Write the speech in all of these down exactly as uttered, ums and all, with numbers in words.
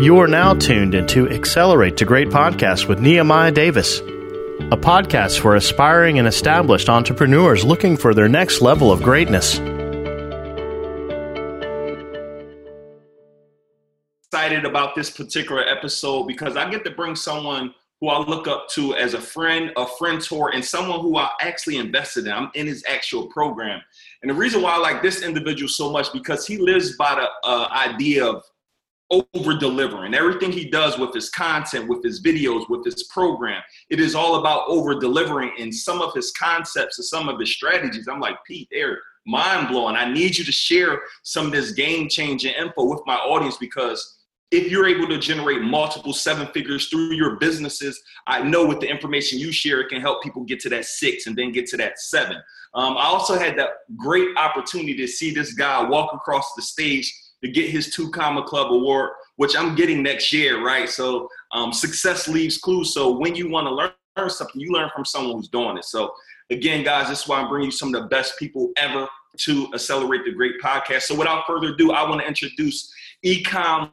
You are now tuned into Accelerate to Great Podcast with Nehemiah Davis, a podcast for aspiring and established entrepreneurs looking for their next level of greatness. Excited about this particular episode because I get to bring someone who I look up to as a friend, a friend-tor, and someone who I actually invested in. I'm in his actual program. And the reason why I like this individual so much because he lives by the uh, idea of over-delivering. Everything he does with his content, with his videos, with his program, it is all about over-delivering. And some of his concepts and some of his strategies, I'm like, Pete, they're mind-blowing. I need you to share some of this game-changing info with my audience because if you're able to generate multiple seven figures through your businesses, I know with the information you share, it can help people get to that six and then get to that seven. Um, I also had that great opportunity to see this guy walk across the stage to get his Two Comma Club award, which I'm getting next year, right? So um, success leaves clues. So when you want to learn, learn something, you learn from someone who's doing it. So again, guys, that's why I'm bringing you some of the best people ever to Accelerate the Great Podcast. So without further ado, I want to introduce Ecom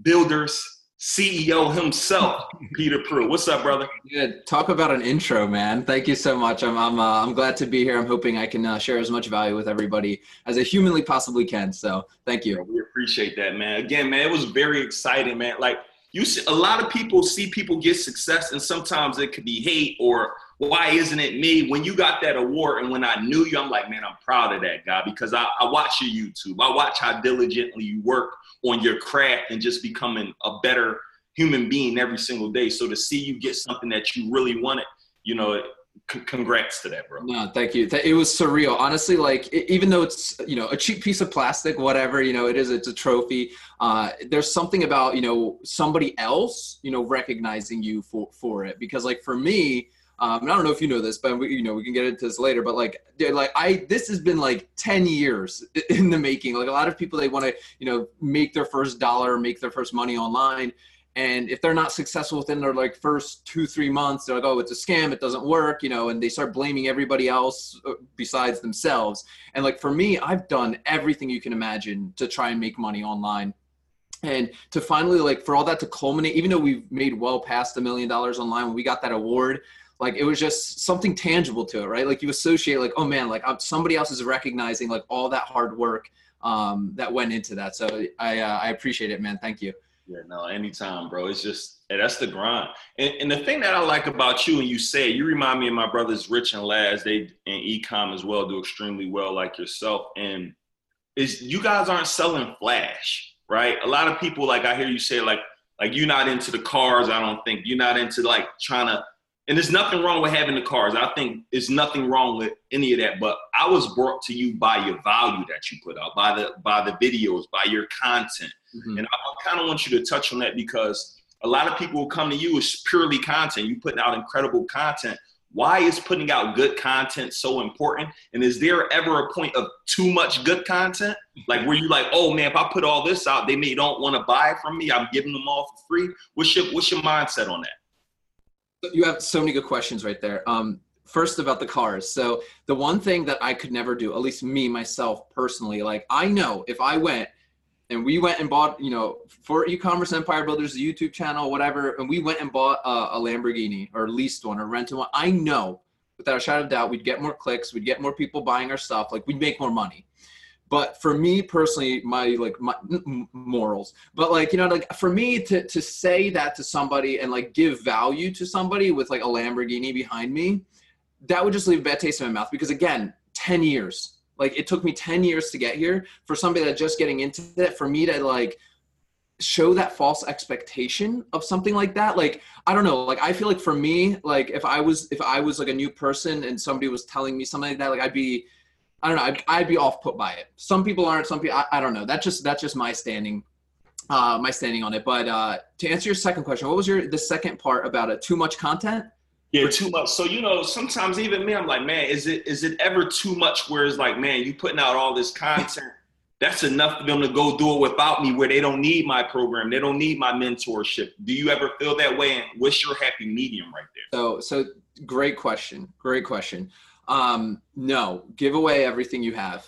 Builders C E O himself, Peter Pruitt. What's up, brother? Good. Talk about an intro, man. Thank you so much. I'm I'm uh, I'm glad to be here. I'm hoping I can uh, share as much value with everybody as I humanly possibly can. So thank you. We appreciate that, man. Again, man, it was very exciting, man. Like you, see, a lot of people see people get success, and sometimes it could be hate or why isn't it me? When you got that award, and when I knew you, I'm like, man, I'm proud of that guy because I, I watch your YouTube. I watch how diligently you work on your craft and just becoming a better human being every single day. So to see you get something that you really wanted, you know, c- congrats to that, bro. No, thank you. It was surreal. Honestly, like, it, even though it's, you know, a cheap piece of plastic, whatever, you know, it is, it's a trophy. Uh, there's something about, you know, somebody else, you know, recognizing you for, for it. Because like for me, Um, and I don't know if you know this, but we, you know, we can get into this later, but like, like I, this has been like ten years in the making. Like a lot of people, they want to, you know, make their first dollar, make their first money online. And if they're not successful within their like first two, three months, they're like, oh, it's a scam. It doesn't work, you know, and they start blaming everybody else besides themselves. And like, for me, I've done everything you can imagine to try and make money online. And to finally, like, for all that to culminate, even though we've made well past a million dollars online, when we got that award, like it was just something tangible to it, right? Like you associate like, oh man, like I'm, somebody else is recognizing like all that hard work um, that went into that. So I uh, I appreciate it, man. Thank you. Yeah, no, anytime, bro. It's just, hey, that's the grind. And, and the thing that I like about you and you say, you remind me of my brothers, Rich and Laz, they and Ecom as well do extremely well like yourself. And is you guys aren't selling flash, right? A lot of people, like I hear you say like, like you're not into the cars. I don't think you're not into like trying to, and there's nothing wrong with having the cars. I think there's nothing wrong with any of that. But I was brought to you by your value that you put out, by the by the videos, by your content. Mm-hmm. And I kind of want you to touch on that because a lot of people will come to you is purely content. You putting out incredible content. Why is putting out good content so important? And is there ever a point of too much good content? Like where you like, oh man, if I put all this out, they may don't want to buy it from me. I'm giving them all for free. What's your what's your mindset on that? You have so many good questions right there. Um, first about the cars. So the one thing that I could never do, at least me, myself personally, like I know if I went and we went and bought, you know, for Ecommerce Empire Builders, the YouTube channel, whatever, and we went and bought a, a Lamborghini or leased one or rented one, I know without a shadow of a doubt, we'd get more clicks, we'd get more people buying our stuff, like we'd make more money. But for me personally, my like my morals, but like, you know, like for me to, to say that to somebody and like give value to somebody with like a Lamborghini behind me, that would just leave a bad taste in my mouth because again, ten years, like it took me ten years to get here for somebody that's just getting into it. For me to like show that false expectation of something like that. Like, I don't know, like I feel like for me, like if I was, if I was like a new person and somebody was telling me something like that, like I'd be, I don't know. I'd, I'd be off put by it. Some people aren't. Some people. I, I don't know. That's just that's just my standing, uh, my standing on it. But uh, to answer your second question, what was your the second part about it? Too much content? Yeah, too much. So you know, sometimes even me, I'm like, man, is it is it ever too much? Where it's like, man, you putting out all this content, that's enough for them to go do it without me, where they don't need my program, they don't need my mentorship. Do you ever feel that way? And what's your happy medium right there? So so great question. Great question. Um, no, give away everything you have.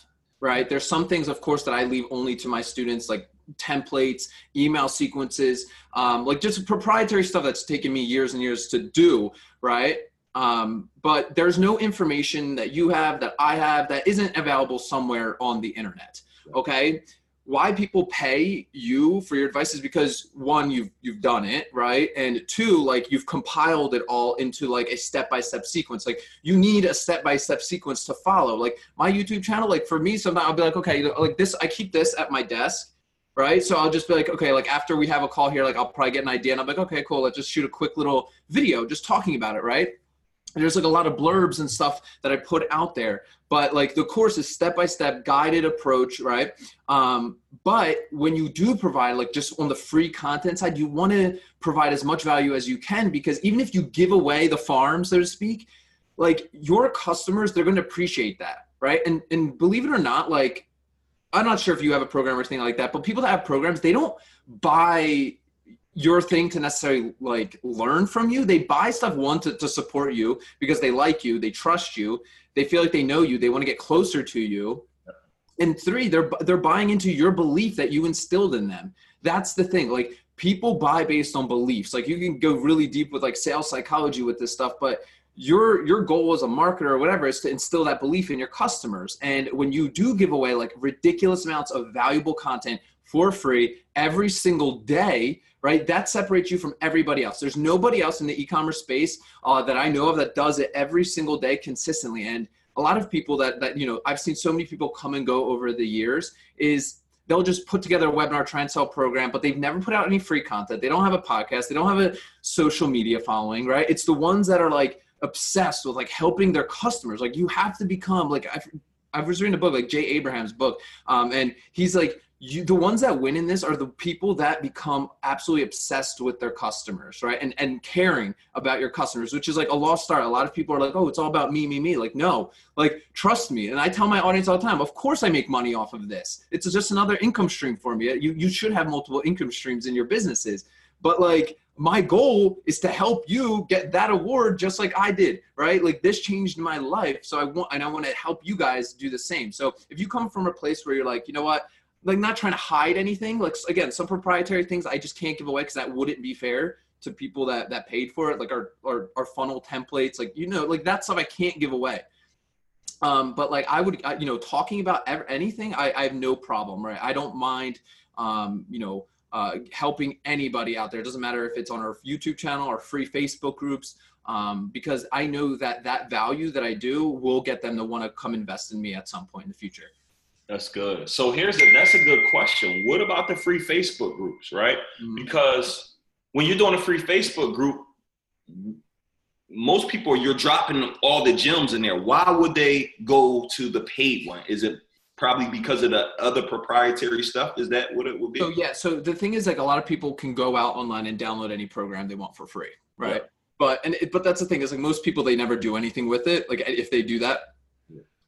right? There's some things, of course, that I leave only to my students, like templates, email sequences, um, like just proprietary stuff that's taken me years and years to do, right? Um, but there's no information that you have, that I have, that isn't available somewhere on the internet, okay? Why people pay you for your advice is because, one, you've, you've done it, right? And two, like you've compiled it all into like a step-by-step sequence. Like you need a step-by-step sequence to follow. Like my YouTube channel, like for me, sometimes I'll be like, okay, like this, I keep this at my desk, right? So I'll just be like, okay, like after we have a call here, like I'll probably get an idea and I'm like, okay, cool. Let's just shoot a quick little video just talking about it, right? And there's like a lot of blurbs and stuff that I put out there, but like the course is step-by-step guided approach, right? Um, but when you do provide, like just on the free content side, you want to provide as much value as you can, because even if you give away the farm, so to speak, like your customers, they're going to appreciate that, right? And, and believe it or not, like, I'm not sure if you have a program or anything like that, but people that have programs, they don't buy your thing to necessarily like learn from you. They buy stuff, one, to, to support you because they like you, they trust you, they feel like they know you, they want to get closer to you. And three, they're, they're buying into your belief that you instilled in them. That's the thing. Like people buy based on beliefs. Like you can go really deep with like sales psychology with this stuff, but your, your goal as a marketer or whatever is to instill that belief in your customers. And when you do give away like ridiculous amounts of valuable content for free every single day, right? That separates you from everybody else. There's nobody else in the e-commerce space uh, that I know of that does it every single day consistently. And a lot of people that, that, you know, I've seen so many people come and go over the years is they'll just put together a webinar, try and sell program, but they've never put out any free content. They don't have a podcast. They don't have a social media following, right? It's the ones that are like obsessed with like helping their customers. Like you have to become like, I've, I was reading a book, like Jay Abraham's book. Um, and he's like, You, the ones that win in this are the people that become absolutely obsessed with their customers, right? And and caring about your customers, which is like a lost art. A lot of people are like, oh, it's all about me, me, me. Like, no, like, trust me. And I tell my audience all the time, of course I make money off of this. It's just another income stream for me. You, you should have multiple income streams in your businesses. But like, my goal is to help you get that award just like I did, right? Like this changed my life. So I want, and I want to help you guys do the same. So if you come from a place where you're like, you know what? Like not trying to hide anything. Like again, some proprietary things I just can't give away because that wouldn't be fair to people that, that paid for it. Like our, our, our funnel templates, like, you know, like that's stuff I can't give away. Um, but like I would, I, you know, talking about ever, anything, I, I have no problem, right? I don't mind, um, you know, uh, helping anybody out there. It doesn't matter if it's on our YouTube channel or free Facebook groups, um, because I know that that value that I do will get them to want to come invest in me at some point in the future. That's good. So here's a, that's a good question. What about the free Facebook groups, right? Mm-hmm. Because when you're doing a free Facebook group, most people, you're dropping all the gems in there. Why would they go to the paid one? Is it probably because of the other proprietary stuff? Is that what it would be? So yeah. So the thing is, like a lot of people can go out online and download any program they want for free, right? Yeah. But and it, but that's the thing is like most people, they never do anything with it. Like if they do that.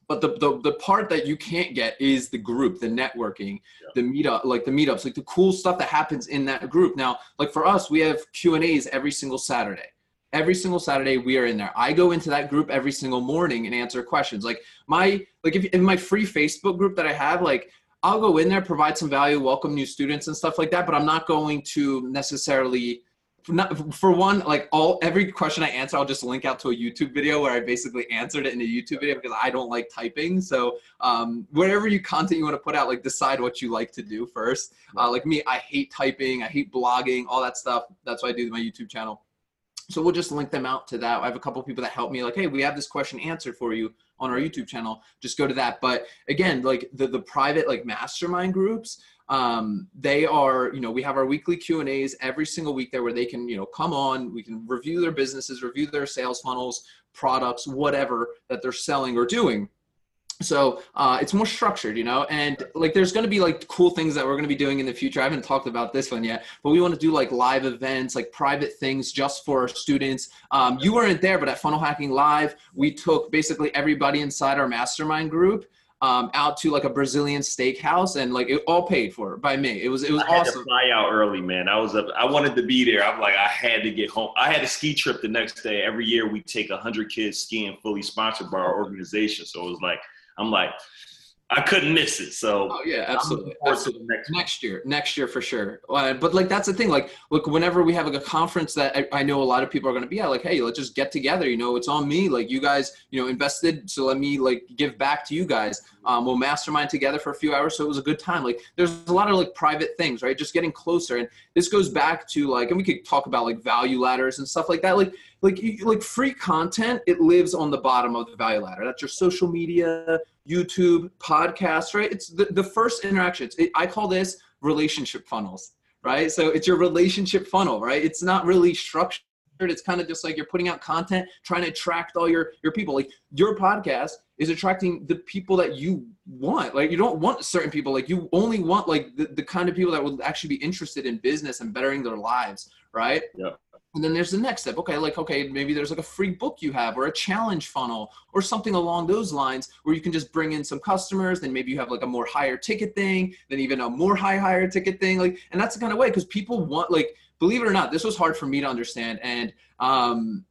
But the, the, the part that you can't get is the group, the networking, yeah. the meetup, like the meetups, like the cool stuff that happens in that group. Now, like for us, we have Q and A's every single Saturday. Every single Saturday we are in there. I go into that group every single morning and answer questions. Like my, like if, in my free Facebook group that I have, like I'll go in there, provide some value, welcome new students and stuff like that. But I'm not going to necessarily Not, for one, like all every question I answer, I'll just link out to a YouTube video where I basically answered it in a YouTube video because I don't like typing. So um, whatever you content you want to put out, like decide what you like to do first. Uh, like me, I hate typing. I hate blogging, all that stuff. That's why I do my YouTube channel. So we'll just link them out to that. I have a couple of people that help me like, hey, we have this question answered for you on our YouTube channel. Just go to that. But again, like the, the private like mastermind groups, um, they are, you know, we have our weekly Q and A's every single week there where they can, you know, come on, we can review their businesses, review their sales funnels, products, whatever that they're selling or doing. So uh, it's more structured, you know, and like there's going to be like cool things that we're going to be doing in the future. I haven't talked about this one yet, but we want to do like live events, like private things just for our students. Um, you weren't there, but at Funnel Hacking Live, we took basically everybody inside our mastermind group um, out to like a Brazilian steakhouse and like it all paid for by me. It was, it was I awesome. I had to fly out early, man. I was up, I wanted to be there. I'm like, I had to get home. I had a ski trip the next day. Every year we take a hundred kids skiing fully sponsored by our organization. So it was like, I'm like, I couldn't miss it. So oh, yeah, absolutely. absolutely. Next, next year, next year for sure. Uh, but like, that's the thing. Like, look, whenever we have like a conference that I, I know a lot of people are going to be at, like, hey, let's just get together. You know, it's on me. Like you guys, you know, invested. So let me like give back to you guys. Um, we'll mastermind together for a few hours. So it was a good time. Like there's a lot of like private things, right? Just getting closer. And this goes back to like, and we could talk about like value ladders and stuff like that. Like, like, like free content, it lives on the bottom of the value ladder. That's your social media, YouTube, podcasts, right? It's the, the first interactions. It, I call this relationship funnels, right? So it's your relationship funnel, right? It's not really structured. It's kind of just like you're putting out content, trying to attract all your, your people. Like your podcast is attracting the people that you want. Like you don't want certain people. Like you only want like the, the kind of people that will actually be interested in business and bettering their lives, right? Yeah. And then there's the next step. Okay, like, okay, maybe there's like a free book you have or a challenge funnel or something along those lines where you can just bring in some customers. Then maybe you have like a more higher ticket thing, then even a more high, higher ticket thing. Like, and that's the kind of way, because people want, like, believe it or not, this was hard for me to understand. And, um,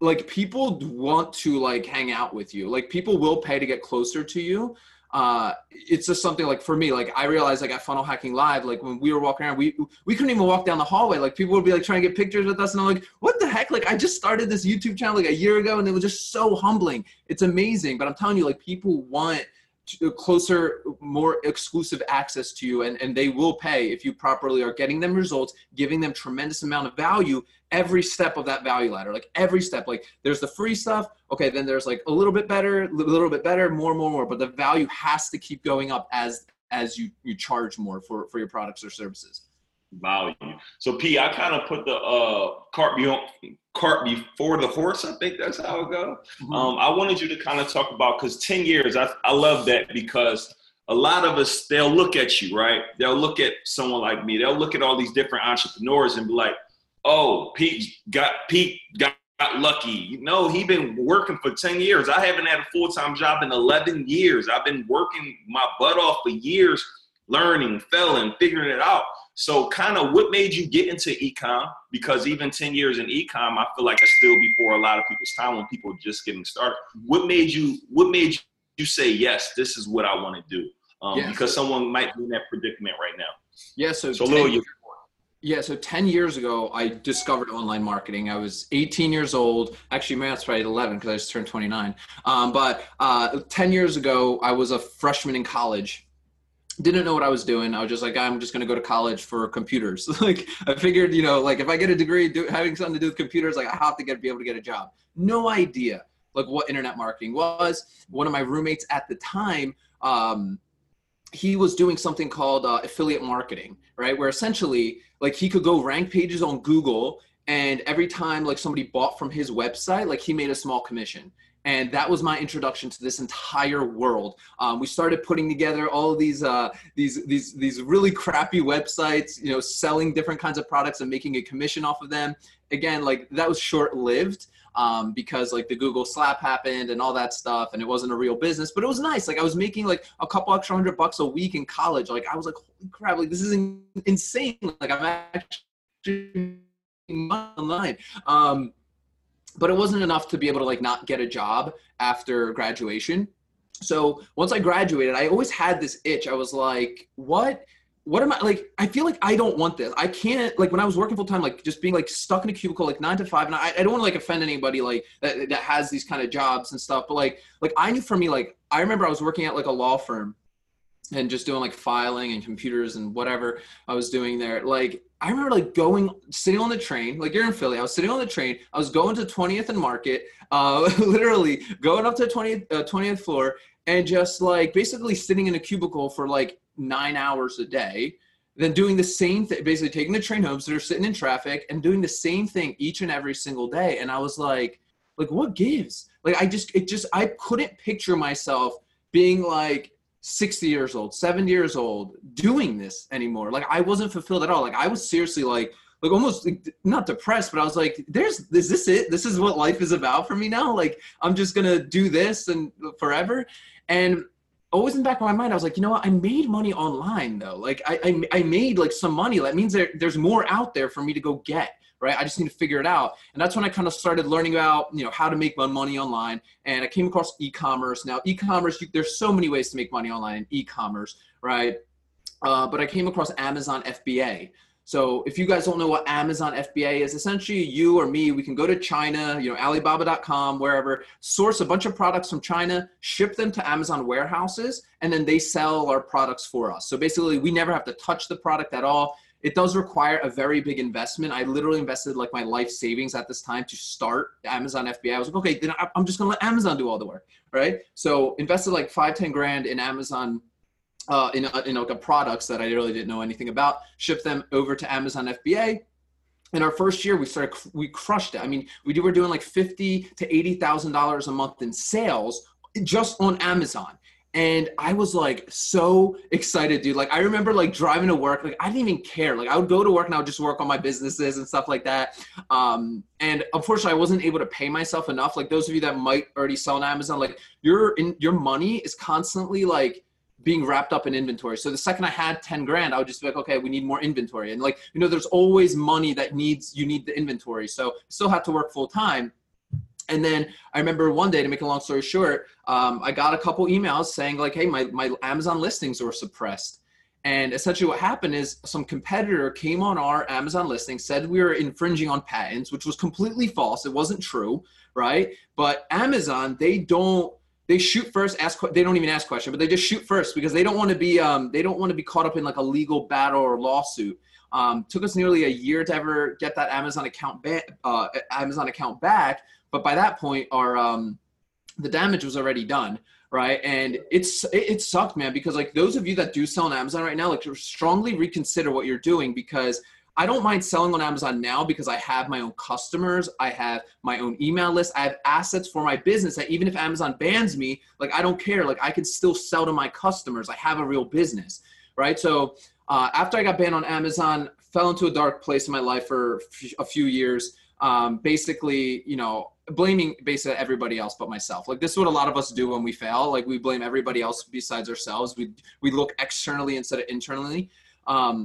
like people want to like hang out with you. Like people will pay to get closer to you. Uh, it's just something like for me, like I realized like at Funnel Hacking Live, like when we were walking around, we, we couldn't even walk down the hallway. Like people would be like trying to get pictures with us. And I'm like, what the heck? Like I just started this YouTube channel like a year ago and it was just so humbling. It's amazing. But I'm telling you, like people want to closer, more exclusive access to you. And, and they will pay if you properly are getting them results, giving them tremendous amount of value every step of that value ladder, like every step, like there's the free stuff. Okay. Then there's like a little bit better, a little bit better, more, more, more, but the value has to keep going up as, as you, you charge more for, for your products or services. Value. So P, I kind of put the uh, cart, be- cart before the horse. I think that's how it goes. Mm-hmm. Um, I wanted you to kind of talk about, because ten years, I, I love that, because a lot of us, they'll look at you, right? They'll look at someone like me. They'll look at all these different entrepreneurs and be like, oh, Pete got Pete got, got lucky. You know, he been working for ten years. I haven't had a full-time job in eleven years. I've been working my butt off for years, learning, failing, figuring it out. So kind of what made you get into e-com? Because even ten years in e-com, I feel like it's still before a lot of people's time when people are just getting started. What made you, what made you say, yes, this is what I want to do? Um, yes. Because someone might be in that predicament right now. Yeah, so, so little you. Yeah, so ten years ago, I discovered online marketing. I was eighteen years old. Actually, my math's probably eleven because I just turned twenty-nine. Um, but uh, ten years ago, I was a freshman in college. Didn't know what I was doing. I was just like, I'm just going to go to college for computers. Like, I figured, you know, like if I get a degree do, having something to do with computers, like I have to get be able to get a job. No idea, like what internet marketing was. One of my roommates at the time, um, he was doing something called uh, affiliate marketing, right? Where essentially, like he could go rank pages on Google, and every time like somebody bought from his website, like he made a small commission. And that was my introduction to this entire world. Um, we started putting together all of these, uh, these, these, these really crappy websites, you know, selling different kinds of products and making a commission off of them. Again, like that was short lived. Um, because like the Google slap happened and all that stuff, and it wasn't a real business, but it was nice. Like I was making like a couple extra hundred bucks a week in college. Like I was like, holy crap, like this is in- insane. Like I'm actually online. Um, but it wasn't enough to be able to like not get a job after graduation. So once I graduated, I always had this itch. I was like, what? What am I like? I feel like I don't want this. I can't like when I was working full time, like just being like stuck in a cubicle, like nine to five. And I, I don't want to like offend anybody like that, that has these kind of jobs and stuff. But like, like I knew for me, like I remember I was working at like a law firm and just doing like filing and computers and whatever I was doing there. Like I remember like going, sitting on the train, like you're in Philly. I was sitting on the train. I was going to twentieth and Market, uh, literally going up to twentieth, uh, twentieth floor and just like basically sitting in a cubicle for like nine hours a day, then doing the same thing, basically taking the train home. So they're sitting in traffic and doing the same thing each and every single day. And I was like, like, what gives? Like, I just, it just, I couldn't picture myself being like sixty years old, seventy years old, doing this anymore. Like I wasn't fulfilled at all. Like I was seriously like, like almost like, not depressed, but I was like, there's, is this it? This is what life is about for me now. Like, I'm just going to do this and forever. And always in the back of my mind, I was like, you know what? I made money online though. Like I, I, I made like some money. That means there, there's more out there for me to go get, right? I just need to figure it out. And that's when I kind of started learning about, you know, how to make my money online. And I came across e-commerce. Now, e-commerce, you, there's so many ways to make money online in e-commerce, right? Uh, but I came across Amazon F B A. So if you guys don't know what Amazon F B A is, essentially you or me, we can go to China, you know, Alibaba dot com, wherever, source a bunch of products from China, ship them to Amazon warehouses, and then they sell our products for us. So basically we never have to touch the product at all. It does require a very big investment. I literally invested like my life savings at this time to start Amazon F B A. I was like, okay, then I'm just gonna let Amazon do all the work, right? So invested like five, ten grand in Amazon Uh, in, a, in like a products that I really didn't know anything about, shipped them over to Amazon F B A. In our first year, we started, we crushed it. I mean, we were doing like fifty to eighty thousand dollars a month in sales just on Amazon. And I was like, so excited, dude. Like, I remember like driving to work, like I didn't even care. Like I would go to work and I would just work on my businesses and stuff like that. Um, and unfortunately I wasn't able to pay myself enough. Like those of you that might already sell on Amazon, like your, in, your money is constantly like being wrapped up in inventory. So the second I had ten grand, I would just be like, okay, we need more inventory. And like, you know, there's always money that needs, you need the inventory. So still have to work full time. And then I remember one day, to make a long story short, um, I got a couple emails saying like, hey, my, my Amazon listings were suppressed. And essentially what happened is some competitor came on our Amazon listing, said we were infringing on patents, which was completely false. It wasn't true, right? But Amazon, they don't, They shoot first, ask, they don't even ask questions, but they just shoot first because they don't want to be, um, they don't want to be caught up in like a legal battle or lawsuit. Um, took us nearly a year to ever get that Amazon account, ba uh, Amazon account back. But by that point, our, um, the damage was already done. Right. And it's, it, it sucked, man, because like those of you that do sell on Amazon right now, like strongly reconsider what you're doing, because I don't mind selling on Amazon now because I have my own customers. I have my own email list. I have assets for my business that even if Amazon bans me, like I don't care. Like I can still sell to my customers. I have a real business, right? So uh, after I got banned on Amazon, fell into a dark place in my life for a few years, um, basically, you know, blaming basically everybody else but myself. Like this is what a lot of us do when we fail. Like we blame everybody else besides ourselves. We, we look externally instead of internally. Um,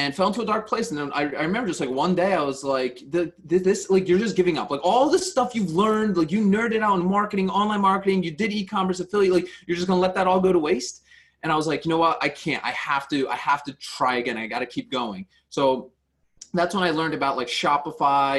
And fell into a dark place. And then I, I remember just like one day I was like, the, this, like you're just giving up. Like all the stuff you've learned, like you nerded out in marketing, online marketing, you did e-commerce affiliate, like you're just gonna let that all go to waste. And I was like, you know what? I can't, I have to, I have to try again. I gotta keep going. So that's when I learned about like Shopify.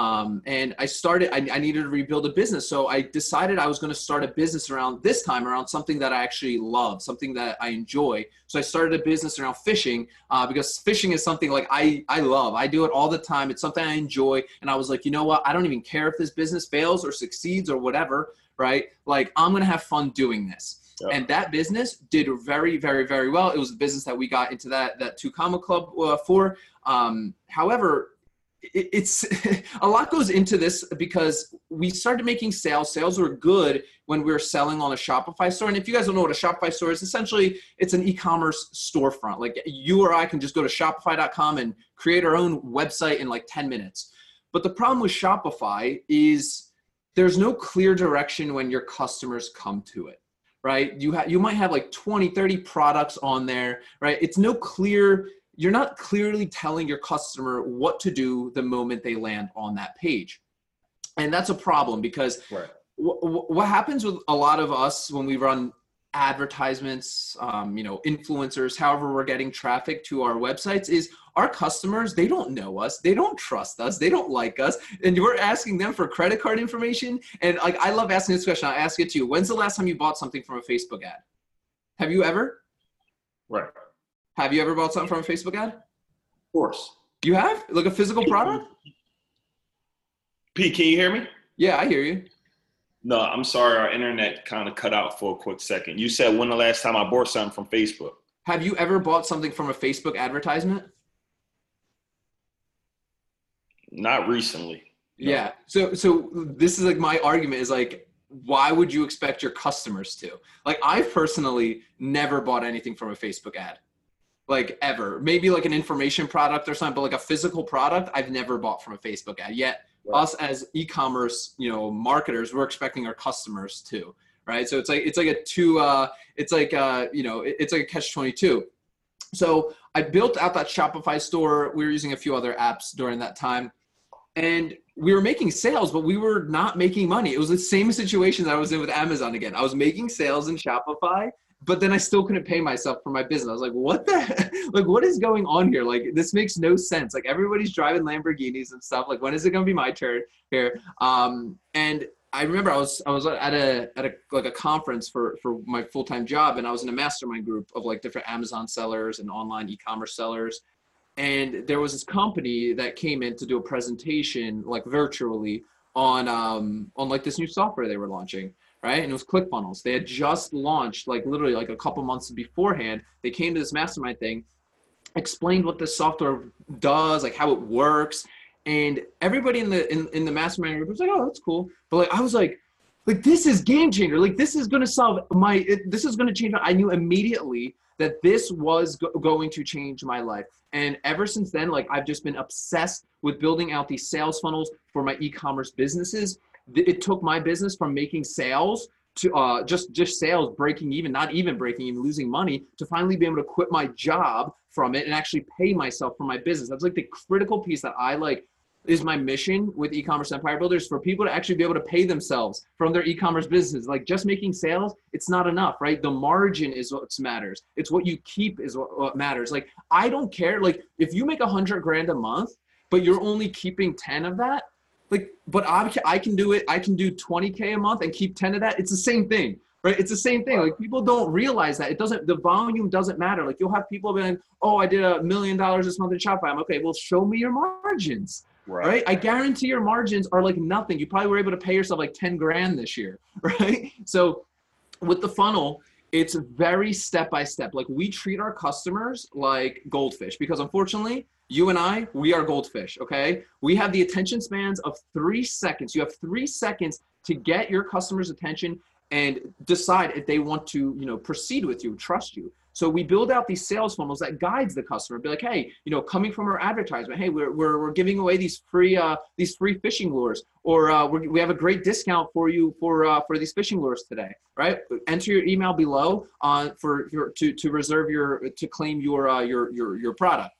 Um, and I started, I, I needed to rebuild a business. So I decided I was going to start a business around this time around something that I actually love, something that I enjoy. So I started a business around fishing, uh, because fishing is something like I, I love. I do it all the time. It's something I enjoy. And I was like, you know what? I don't even care if this business fails or succeeds or whatever, right? Like I'm going to have fun doing this. Yep. And that business did very, very, very well. It was a business that we got into that, that Two Comma Club uh, for. Um, however, it, it's a lot goes into this because we started making sales. Sales were good when we were selling on a Shopify store. And if you guys don't know what a Shopify store is, essentially it's an e-commerce storefront. Like you or I can just go to Shopify dot com and create our own website in like ten minutes. But the problem with Shopify is there's no clear direction when your customers come to it. Right? You have, you might have like twenty, thirty products on there, right? It's no clear, you're not clearly telling your customer what to do the moment they land on that page. And that's a problem because right. what happens with a lot of us when we run advertisements, um, you know, influencers, however we're getting traffic to our websites is our customers, they don't know us. They don't trust us. They don't like us. And we're asking them for credit card information. And like, I love asking this question. I'll ask it to you. When's the last time you bought something from a Facebook ad? Have you ever? Right. Have you ever bought something from a Facebook ad? Of course. You have? Like a physical product? Pete, can you hear me? Yeah, I hear you. No, I'm sorry. Our internet kind of cut out for a quick second. You said when the last time I bought something from Facebook. Have you ever bought something from a Facebook advertisement? Not recently. No. Yeah. So, so this is like my argument is like, why would you expect your customers to? Like, I personally never bought anything from a Facebook ad, like ever. Maybe like an information product or something, but like a physical product, I've never bought from a Facebook ad yet. Right. Us as e-commerce, you know, marketers, we're expecting our customers to, right? So it's like it's like a two, uh, it's like uh, you know, it's like a catch twenty-two. So I built out that Shopify store. We were using a few other apps during that time, and we were making sales, but we were not making money. It was the same situation that I was in with Amazon again. I was making sales in Shopify, but then I still couldn't pay myself for my business. I was like, what the heck? Like, what is going on here? Like, this makes no sense. Like, everybody's driving Lamborghinis and stuff. Like, when is it going to be my turn here? Um, and I remember I was, I was at a, at a, like a conference for, for my full-time job. And I was in a mastermind group of like different Amazon sellers and online e-commerce sellers. And there was this company that came in to do a presentation, like virtually, on, um, on like this new software they were launching. Right? And it was ClickFunnels. They had just launched, like literally like a couple months beforehand. They came to this mastermind thing, explained what this software does, like how it works. And everybody in the, in, in the mastermind group was like, oh, that's cool. But like, I was like, like, this is game changer. Like, this is going to solve my, it, this is going to change. My, I knew immediately that this was go- going to change my life. And ever since then, like, I've just been obsessed with building out these sales funnels for my e-commerce businesses. It took my business from making sales to uh, just, just sales, breaking even, not even breaking even, losing money, to finally be able to quit my job from it and actually pay myself for my business. That's like the critical piece that I like is my mission with Ecommerce Empire Builders, for people to actually be able to pay themselves from their e-commerce business. Like, just making sales, it's not enough, right? The margin is what matters. It's what you keep is what, what matters. Like, I don't care. Like, if you make a hundred grand a month, but you're only keeping ten of that, like, but I, I can do it. I can do twenty K a month and keep ten of that. It's the same thing, right? It's the same thing. Like, people don't realize that. It doesn't, the volume doesn't matter. Like, you'll have people being, oh, I did a million dollars this month in Shopify. I'm okay. Well, show me your margins, right. right? I guarantee your margins are like nothing. You probably were able to pay yourself like ten grand this year, right? So with the funnel, it's very step-by-step. Like, we treat our customers like goldfish, because unfortunately, you and I, we are goldfish, okay? We have the attention spans of three seconds. You have three seconds to get your customer's attention and decide if they want to, you know, proceed with you, trust you. So we build out these sales funnels that guides the customer. Be like, hey, you know, coming from our advertisement, hey, we're we're, we're giving away these free uh, these free fishing lures, or uh, we're, we have a great discount for you for uh, for these fishing lures today, right? Enter your email below uh, for your, to to reserve your to claim your uh, your your your product.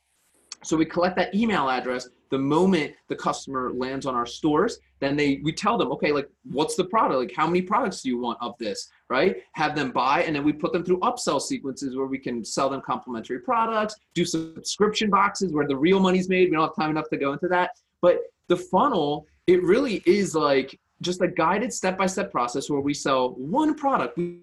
So we collect that email address the moment the customer lands on our stores. Then they, we tell them, okay, like, what's the product? Like, how many products do you want of this, right? Have them buy, and then we put them through upsell sequences where we can sell them complimentary products, do subscription boxes where the real money's made. We don't have time enough to go into that. But the funnel, it really is like just a guided step-by-step process where we sell one product. We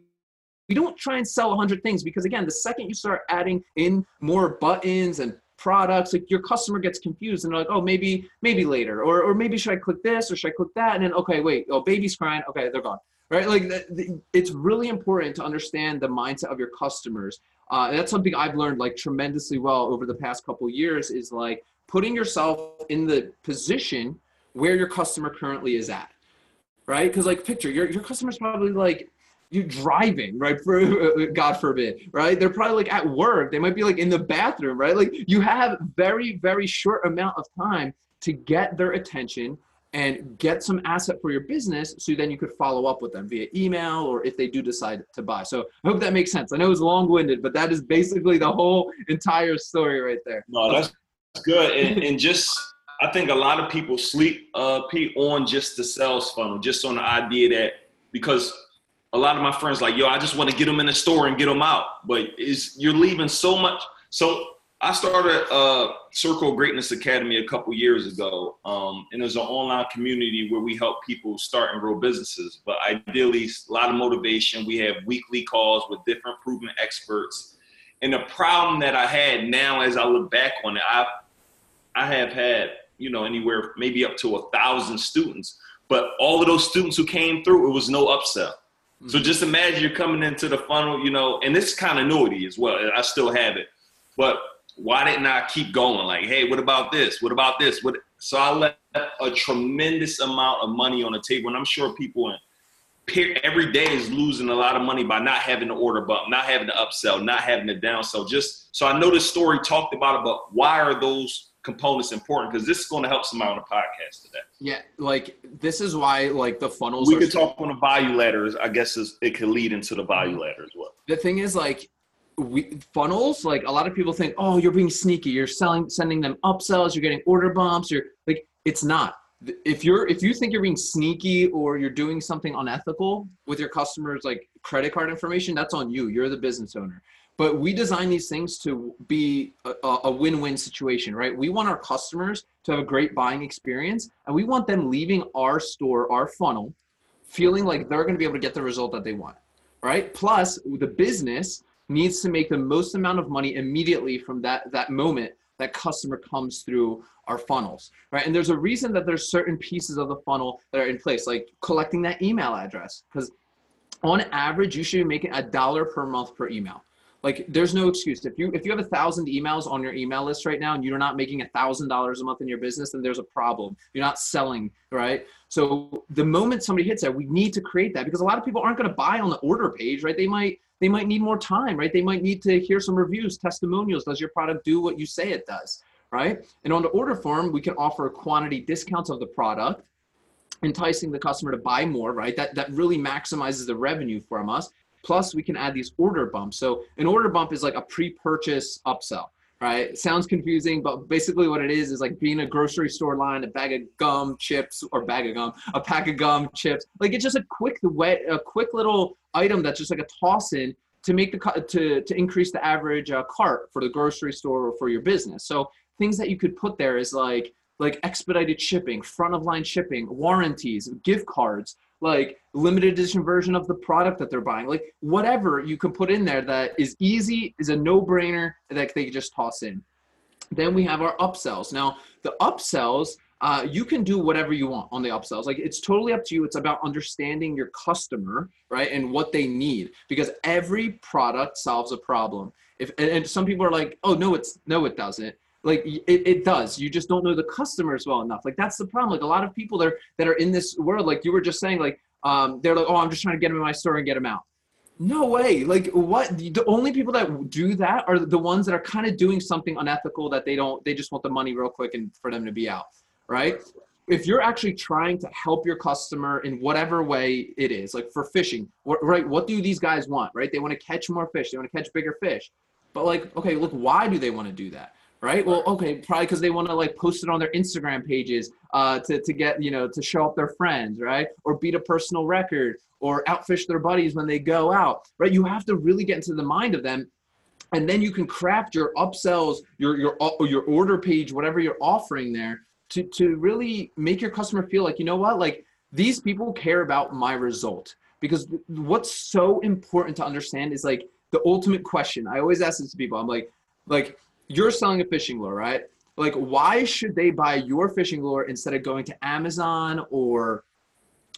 we don't try and sell a hundred things, because again, the second you start adding in more buttons and products, like, your customer gets confused and they're like, oh, maybe, maybe later, or, or maybe should I click this or should I click that? And then, okay, wait, oh, baby's crying. Okay, they're gone, right? Like, the, the, it's really important to understand the mindset of your customers. Uh, and that's something I've learned like tremendously well over the past couple of years, is like putting yourself in the position where your customer currently is at, right? Cause like, picture your, your customer's probably like, you're driving, right? For, God forbid, right? They're probably like at work. They might be like in the bathroom, right? Like, you have very, very short amount of time to get their attention and get some asset for your business. So then you could follow up with them via email, or if they do decide to buy. So I hope that makes sense. I know it was long-winded, but that is basically the whole entire story right there. No, that's good. And, and just, I think a lot of people sleep, uh, Pete, on just the sales funnel, just on the idea that, because a lot of my friends like, yo, I just want to get them in the store and get them out. But is you're leaving so much. So I started uh, Circle Greatness Academy a couple years ago. Um, and there's an online community where we help people start and grow businesses. But ideally, a lot of motivation. We have weekly calls with different proven experts. And the problem that I had now, as I look back on it, I I have had, you know, anywhere maybe up to a thousand students. But all of those students who came through, it was no upsell. So just imagine you're coming into the funnel, you know, and this continuity as well. I still have it. But why didn't I keep going? Like, hey, what about this? What about this? What? So I left a tremendous amount of money on the table. And I'm sure people in, every day is losing a lot of money by not having to order bump, not having to upsell, not having to downsell. Just, so I know this story talked about it, but why are those components important? Because this is going to help somebody on the podcast today. Yeah, like this is why like the funnels. We could talk on the value ladders. I guess it could lead into the value ladder as well. The thing is, like, we, funnels, like a lot of people think, oh, you're being sneaky. You're selling, sending them upsells. You're getting order bumps. You're like, it's not. If you're, if you think you're being sneaky or you're doing something unethical with your customers, like credit card information, that's on you. You're the business owner. But we design these things to be a, a win-win situation, right? We want our customers to have a great buying experience, and we want them leaving our store, our funnel, feeling like they're going to be able to get the result that they want, right? Plus, the business needs to make the most amount of money immediately from that, that moment that customer comes through our funnels, right? And there's a reason that there's certain pieces of the funnel that are in place, like collecting that email address, because on average, you should be making a dollar per month per email. Like, there's no excuse. If you if you have a thousand emails on your email list right now and you're not making a thousand dollars a month in your business, then there's a problem. You're not selling, right? So the moment somebody hits that, we need to create that, because a lot of people aren't going to buy on the order page, right? They might they might need more time, right? They might need to hear some reviews, testimonials. Does your product do what you say it does, right? And on the order form, we can offer quantity discounts of the product, enticing the customer to buy more, right? That that really maximizes the revenue from us. Plus, we can add these order bumps. So an order bump is like a pre-purchase upsell, right? It sounds confusing, but basically what it is is like being a grocery store line, a bag of gum, chips, or bag of gum, a pack of gum, chips. Like, it's just a quick, a quick little item that's just like a toss-in to make the to to increase the average uh, cart for the grocery store or for your business. So things that you could put there is like like expedited shipping, front of line shipping, warranties, gift cards, like limited edition version of the product that they're buying, like whatever you can put in there that is easy, is a no brainer that they just toss in. Then we have our upsells. Now the upsells, uh, you can do whatever you want on the upsells. Like, it's totally up to you. It's about understanding your customer, right? And what they need, because every product solves a problem. If, and, and some people are like, oh no, it's no, it doesn't. Like it, it does. You just don't know the customers well enough. Like, that's the problem. Like, a lot of people that are, that are in this world, like you were just saying, like, um, they're like, oh, I'm just trying to get them in my store and get them out. No way. Like, what? The only people that do that are the ones that are kind of doing something unethical that they don't, they just want the money real quick and for them to be out. Right. If you're actually trying to help your customer in whatever way it is, like for fishing, right? What do these guys want? Right. They want to catch more fish. They want to catch bigger fish, but like, okay, look, why do they want to do that? Right? Well, okay, probably because they want to like post it on their Instagram pages uh, to, to get, you know, to show up their friends, right? Or beat a personal record or outfish their buddies when they go out, right? You have to really get into the mind of them, and then you can craft your upsells, your, your, your order page, whatever you're offering there to, to really make your customer feel like, you know what, like these people care about my result. Because what's so important to understand is like the ultimate question. I always ask this to people. I'm like, like, you're selling a fishing lure, right? Like, why should they buy your fishing lure instead of going to Amazon or,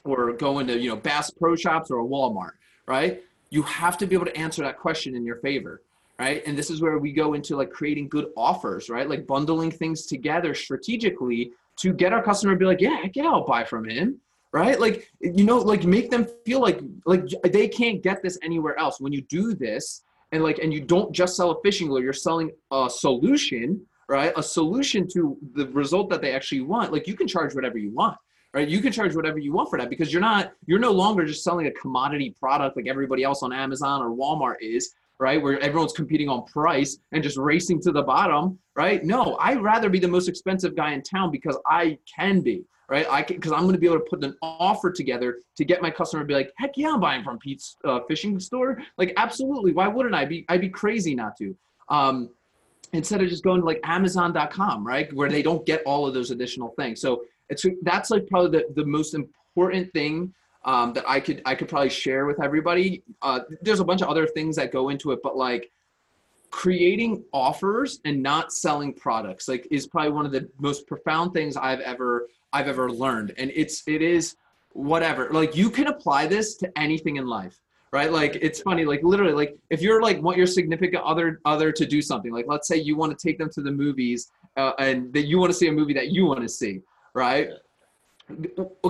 or going to, you know, Bass Pro Shops or a Walmart, right? You have to be able to answer that question in your favor, right? And this is where we go into like creating good offers, right? Like bundling things together strategically to get our customer to be like, yeah, yeah, I'll buy from him, right? Like, you know, like make them feel like, like they can't get this anywhere else. When you do this, And like, and you don't just sell a fishing lure, you're selling a solution, right? A solution to the result that they actually want. Like, you can charge whatever you want, right? You can charge whatever you want for that, because you're not, you're no longer just selling a commodity product like everybody else on Amazon or Walmart is, right? Where everyone's competing on price and just racing to the bottom, right? No, I'd rather be the most expensive guy in town because I can be, right? I can, because I'm going to be able to put an offer together to get my customer to be like, heck yeah, I'm buying from Pete's uh, fishing store. Like, absolutely. Why wouldn't I be? I'd be crazy not to. Um, instead of just going to like Amazon dot com, right? Where they don't get all of those additional things. So it's, that's like probably the, the most important thing um, that I could, I could probably share with everybody. Uh, there's a bunch of other things that go into it, but like, creating offers and not selling products like is probably one of the most profound things I've ever I've ever learned. And it's it is whatever, like you can apply this to anything in life, right? Like, it's funny, like literally, like if you're like want your significant other other to do something, like let's say you want to take them to the movies uh, and that you want to see a movie that you want to see, right?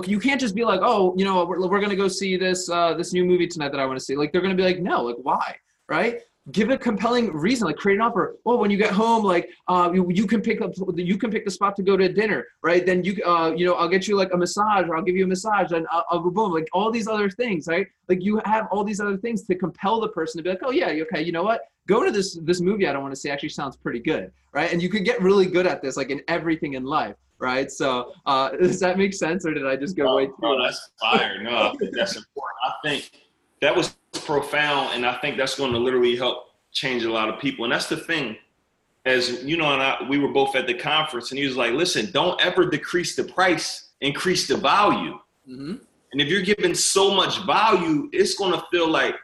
You can't just be like, oh, you know, we're, we're gonna go see this uh, this new movie tonight that I want to see. Like, they're gonna be like, no, like why, right? give a compelling reason, like create an offer. Well, when you get home, like uh, you, you can pick up, you can pick the spot to go to dinner, right? Then you, uh, you know, I'll get you like a massage, or I'll give you a massage, and I'll, I'll boom, like all these other things, right? Like you have all these other things to compel the person to be like, oh yeah, okay, you know what? Go to this this movie I don't want to see actually sounds pretty good, right? And you could get really good at this, like in everything in life, right? So uh, does that make sense, or did I just go no, way too? No, that's fire. No, I think that's important. I think that was profound, and I think that's going to literally help change a lot of people. And that's the thing, as you know, and I, we were both at the conference, and he was like, listen, don't ever decrease the price, increase the value. Mm-hmm. And if you're giving so much value, it's going to feel like,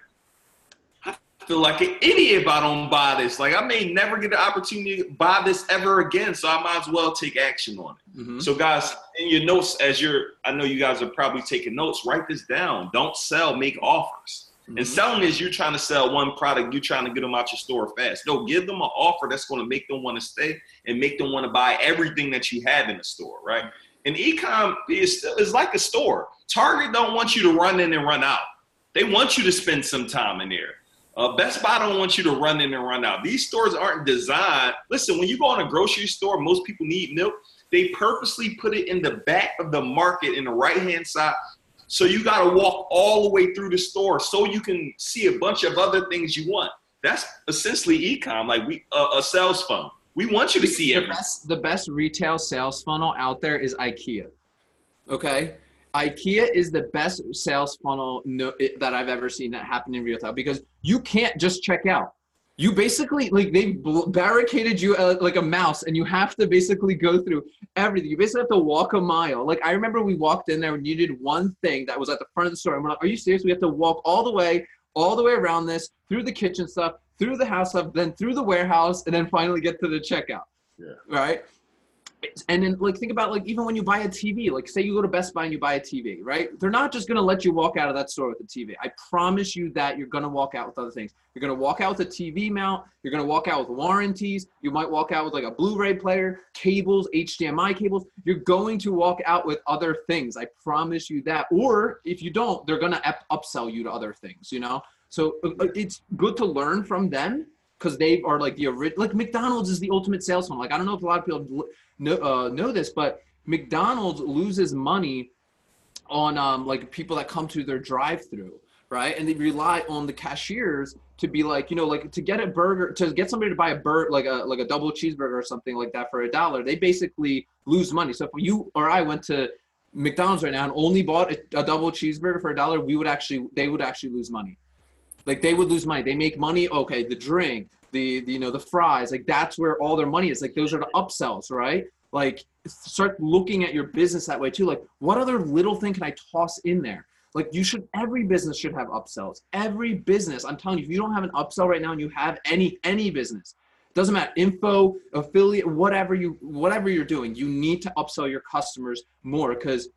I feel like an idiot if I don't buy this. Like I may never get the opportunity to buy this ever again, so I might as well take action on it. Mm-hmm. So guys, in your notes, as you're, I know you guys are probably taking notes, write this down. Don't sell, make offers. And selling is you're trying to sell one product, you're trying to get them out your store fast. No, give them an offer that's going to make them want to stay and make them want to buy everything that you have in the store, right? And e-com is, is like a store. Target don't want you to run in and run out. They want you to spend some time in there. Uh, Best Buy don't want you to run in and run out. These stores aren't designed. Listen, when you go in a grocery store, most people need milk. They purposely put it in the back of the market in the right-hand side. So you got to walk all the way through the store so you can see a bunch of other things you want. That's essentially e-com, like we uh, a sales funnel. We want you to see it. The best retail sales funnel out there is IKEA, okay? IKEA is the best sales funnel no, it, that I've ever seen that happen in real time, because you can't just check out. You basically, like they barricaded you uh, like a mouse, and you have to basically go through everything. You basically have to walk a mile. Like I remember we walked in there and you did one thing that was at the front of the store, and we're like, are you serious? We have to walk all the way, all the way around this, through the kitchen stuff, through the house stuff, then through the warehouse, and then finally get to the checkout, yeah. Right? And then like, think about like, even when you buy a T V, like say you go to Best Buy and you buy a T V, right? They're not just going to let you walk out of that store with a T V. I promise you that you're going to walk out with other things. You're going to walk out with a T V mount. You're going to walk out with warranties. You might walk out with like a Blu-ray player, cables, H D M I cables. You're going to walk out with other things. I promise you that. Or if you don't, they're going to upsell you to other things, you know? So it's good to learn from them, because they are like the original, like McDonald's is the ultimate salesman. Like, I don't know if a lot of people know, uh, know this, but McDonald's loses money on um, like people that come to their drive through, right? And they rely on the cashiers to be like, you know, like to get a burger, to get somebody to buy a burger, like a, like a double cheeseburger or something like that for a dollar, they basically lose money. So if you or I went to McDonald's right now and only bought a, a double cheeseburger for a dollar, we would actually, they would actually lose money. Like they would lose money. They make money. Okay. The drink, the, the, you know, the fries, like that's where all their money is. Like those are the upsells, right? Like start looking at your business that way too. Like what other little thing can I toss in there? Like you should, every business should have upsells. Every business. I'm telling you, if you don't have an upsell right now and you have any, any business, doesn't matter, info, affiliate, whatever you, whatever you're doing, you need to upsell your customers more, because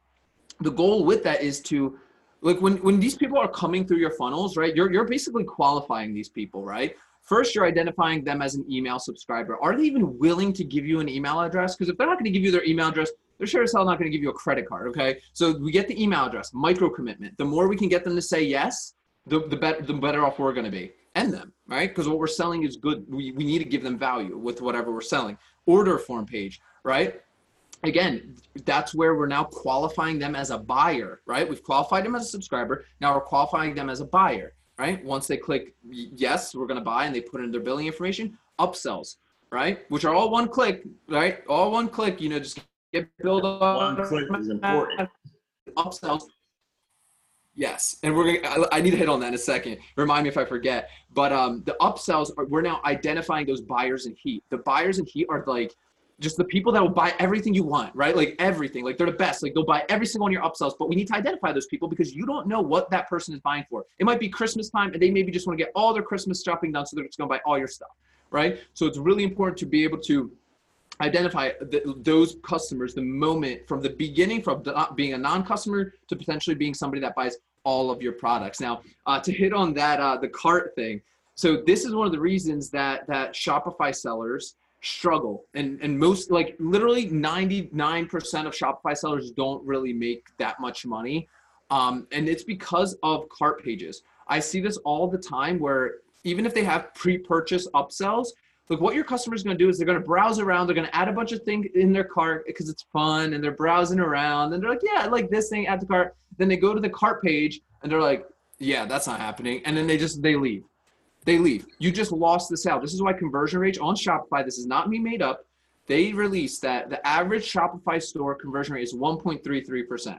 the goal with that is to, like when, when these people are coming through your funnels, right? You're, you're basically qualifying these people, right? First, you're identifying them as an email subscriber. Are they even willing to give you an email address? Because if they're not going to give you their email address, they're sure as hell not going to give you a credit card, okay? So we get the email address, micro commitment. The more we can get them to say yes, the, the, better, the better off we're going to be. And them, right? Because what we're selling is good. We, we need to give them value with whatever we're selling. Order form page, right? Again, that's where we're now qualifying them as a buyer, right? We've qualified them as a subscriber. Now we're qualifying them as a buyer, right? Once they click yes, we're going to buy, and they put in their billing information, upsells, right? Which are all one click, right? All one click, you know, just get billed on. One click is important. Upsells. Yes. And we're gonna, I need to hit on that in a second. Remind me if I forget. But um, the upsells, are, we're now identifying those buyers in heat. The buyers in heat are like, just the people that will buy everything you want, right? Like everything, like they're the best, like they'll buy every single one of your upsells, but we need to identify those people, because you don't know what that person is buying for. It might be Christmas time and they maybe just want to get all their Christmas shopping done. So they're just going to buy all your stuff, right? So it's really important to be able to identify the, those customers, the moment from the beginning, from not being a non-customer to potentially being somebody that buys all of your products. Now uh, to hit on that, uh, the cart thing. So this is one of the reasons that, that Shopify sellers struggle, and and most, like literally ninety-nine percent of Shopify sellers don't really make that much money, um and it's because of cart pages. I see this all the time, where even if they have pre-purchase upsells, look, what your customer is going to do is they're going to browse around. They're going to add a bunch of things in their cart because it's fun, and they're browsing around, and they're like, yeah, I like this thing, add to cart. Then they go to the cart page, and they're like, yeah, that's not happening. And then they just, they leave. They leave. You just lost the sale. This is why conversion rates on Shopify, this is not me made up. They released that the average Shopify store conversion rate is one point three three percent.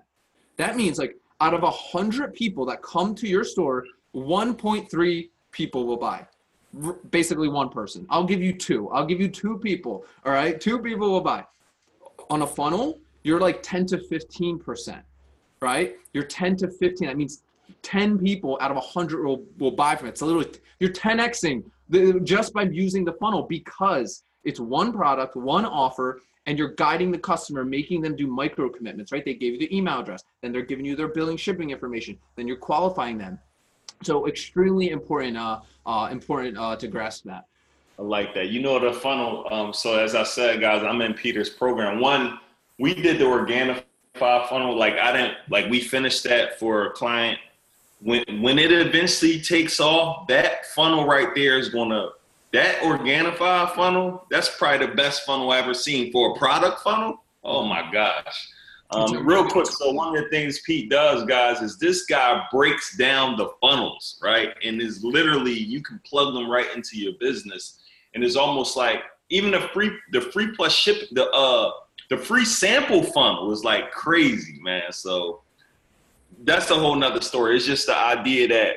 That means like out of one hundred people that come to your store, one point three people will buy. Basically one person. I'll give you two. I'll give you two people. All right. Two people will buy. On a funnel, you're like ten to fifteen percent, right? You're ten to fifteen. That means ten people out of one hundred will, will buy from it. So literally you're ten X-ing the, just by using the funnel, because it's one product, one offer, and you're guiding the customer, making them do micro commitments, right? They gave you the email address, then they're giving you their billing shipping information, then you're qualifying them. So extremely important, uh, uh, important uh, to grasp that. I like that. You know, the funnel. Um, so as I said, guys, I'm in Peter's program. One, we did the Organifi funnel. Like I didn't, like we finished that for a client. When, when it eventually takes off, that funnel right there is going to, that Organifi funnel, that's probably the best funnel I've ever seen for a product funnel. Oh my gosh. Um, real quick, so one of the things Pete does, guys, is this guy breaks down the funnels, right? And is literally, you can plug them right into your business. And it's almost like even the free, the free plus ship, the uh, the free sample funnel is like crazy, man. So that's a whole nother story. It's just the idea that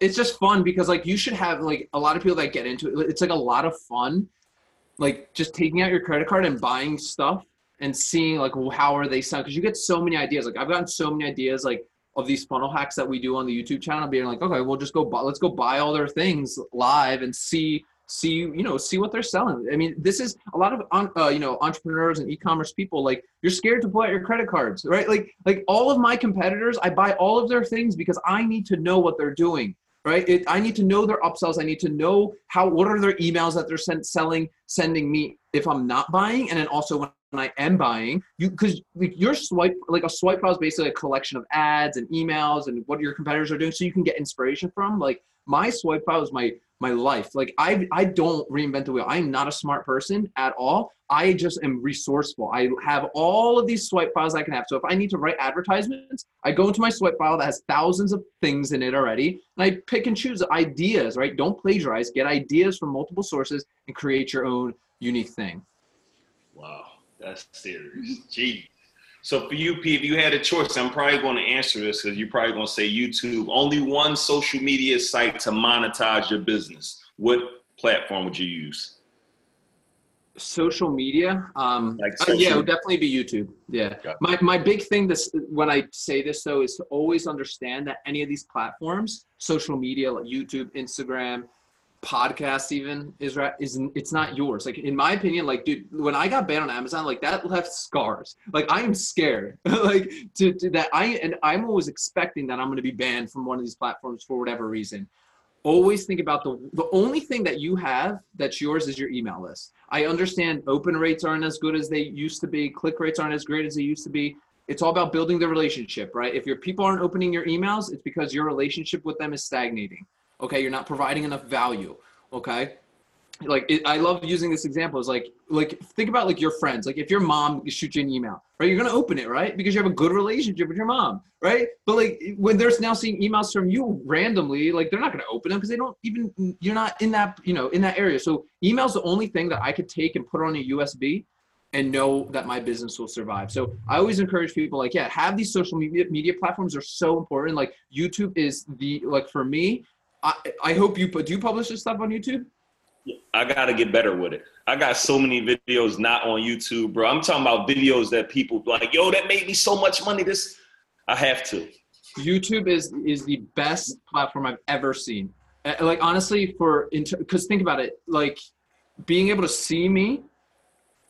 it's just fun, because like you should have like a lot of people that get into it. It's like a lot of fun, like just taking out your credit card and buying stuff. And seeing like, well, how are they selling? Because you get so many ideas. Like I've gotten so many ideas like of these funnel hacks that we do on the YouTube channel, being like, okay, we'll just go buy, let's go buy all their things live and see, see, you know, see what they're selling. I mean, this is a lot of, uh, you know, entrepreneurs and e-commerce people, like you're scared to pull out your credit cards, right? Like, like all of my competitors, I buy all of their things because I need to know what they're doing. Right? It, I need to know their upsells. I need to know how, what are their emails that they're send, selling, sending me if I'm not buying. And then also when I am buying, you, cause like your swipe, like a swipe file is basically a collection of ads and emails and what your competitors are doing. So you can get inspiration from. Like my swipe file is my, my life. Like I, I don't reinvent the wheel. I'm not a smart person at all. I just am resourceful. I have all of these swipe files I can have. So if I need to write advertisements, I go into my swipe file that has thousands of things in it already. And I pick and choose ideas, right? Don't plagiarize, get ideas from multiple sources and create your own unique thing. Wow. That's serious. Gee. So for you, P, if you had a choice, I'm probably going to answer this because you're probably going to say YouTube. Only one social media site to monetize your business. What platform would you use? Social media? Um, like social uh, yeah, it would definitely be YouTube. Yeah. My, my big thing this, when I say this, though, is to always understand that any of these platforms, social media, like YouTube, Instagram, podcast even is right is it's not yours. Like in my opinion, like dude, when I got banned on Amazon, like that left scars. Like I am scared like to, to that I and I'm always expecting that I'm going to be banned from one of these platforms for whatever reason. Always think about the the only thing that you have that's yours is your email list. I understand open rates aren't as good as they used to be, click rates aren't as great as they used to be. It's all about building the relationship, right? If your people aren't opening your emails, it's because your relationship with them is stagnating. Okay, you're not providing enough value. Okay, like it, I love using this example. It's like, like think about like your friends. Like if your mom shoots you an email, right? You're gonna open it, right? Because you have a good relationship with your mom, right? But like when they're now seeing emails from you randomly, like they're not gonna open them because they don't even you're not in that you know in that area. So email's the only thing that I could take and put on a U S B and know that my business will survive. So I always encourage people like, yeah, have these social media media platforms are so important. Like YouTube is the like for me. I, I hope you put, do you publish this stuff on YouTube? I got to get better with it. I got so many videos not on YouTube, bro. I'm talking about videos that people like, yo, that made me so much money. This, I have to. YouTube is, is the best platform I've ever seen. Like, honestly, for, because think about it, like being able to see me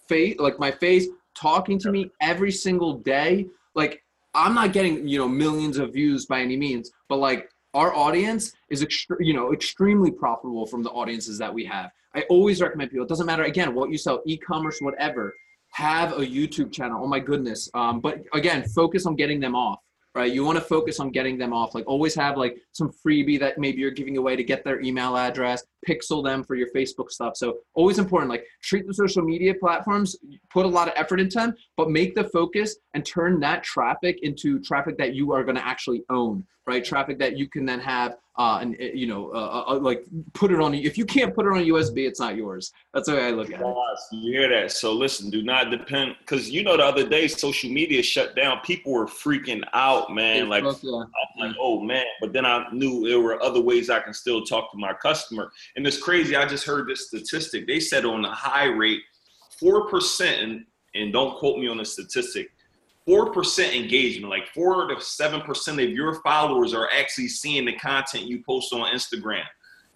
face, like my face talking to me every single day. Like I'm not getting, you know, millions of views by any means, but like, our audience is, ext- you know, extremely profitable from the audiences that we have. I always recommend people, it doesn't matter, again, what you sell, e-commerce, whatever, have a YouTube channel. Oh my goodness. Um, but again, focus on getting them off. right? You want to focus on getting them off. Like always have like some freebie that maybe you're giving away to get their email address, pixel them for your Facebook stuff. So always important, like treat the social media platforms, put a lot of effort into them, but make the focus and turn that traffic into traffic that you are going to actually own, right? Traffic that you can then have, uh, and you know, uh, uh, like put it on, if you can't put it on U S B, it's not yours. That's the way I look at it. You hear that? So listen, do not depend, because you know, the other day, social media shut down. People were freaking out, man. Like, yeah. I'm like, oh man. But then I knew there were other ways I can still talk to my customer. And it's crazy. I just heard this statistic. They said on the high rate, four percent, and, and don't quote me on the statistic, four percent engagement, like four to seven percent of your followers are actually seeing the content you post on Instagram.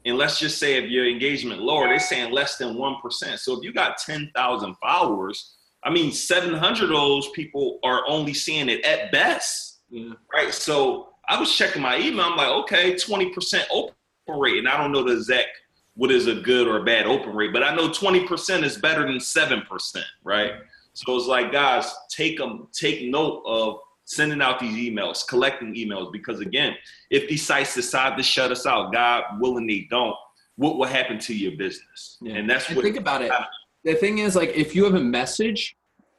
And let's just say if your engagement lower, they're saying less than one percent. So if you got ten thousand followers, I mean, seven hundred of those people are only seeing it at best, yeah. Right? So I was checking my email. I'm like, okay, twenty percent open rate. And I don't know the exact what is a good or a bad open rate, but I know twenty percent is better than seven percent, right? So it's like, guys, take them, take note of sending out these emails, collecting emails, because again, if these sites decide to shut us out, God willing they don't, what will happen to your business? Yeah. And that's and what- think about it. The thing is, like, if you have a message,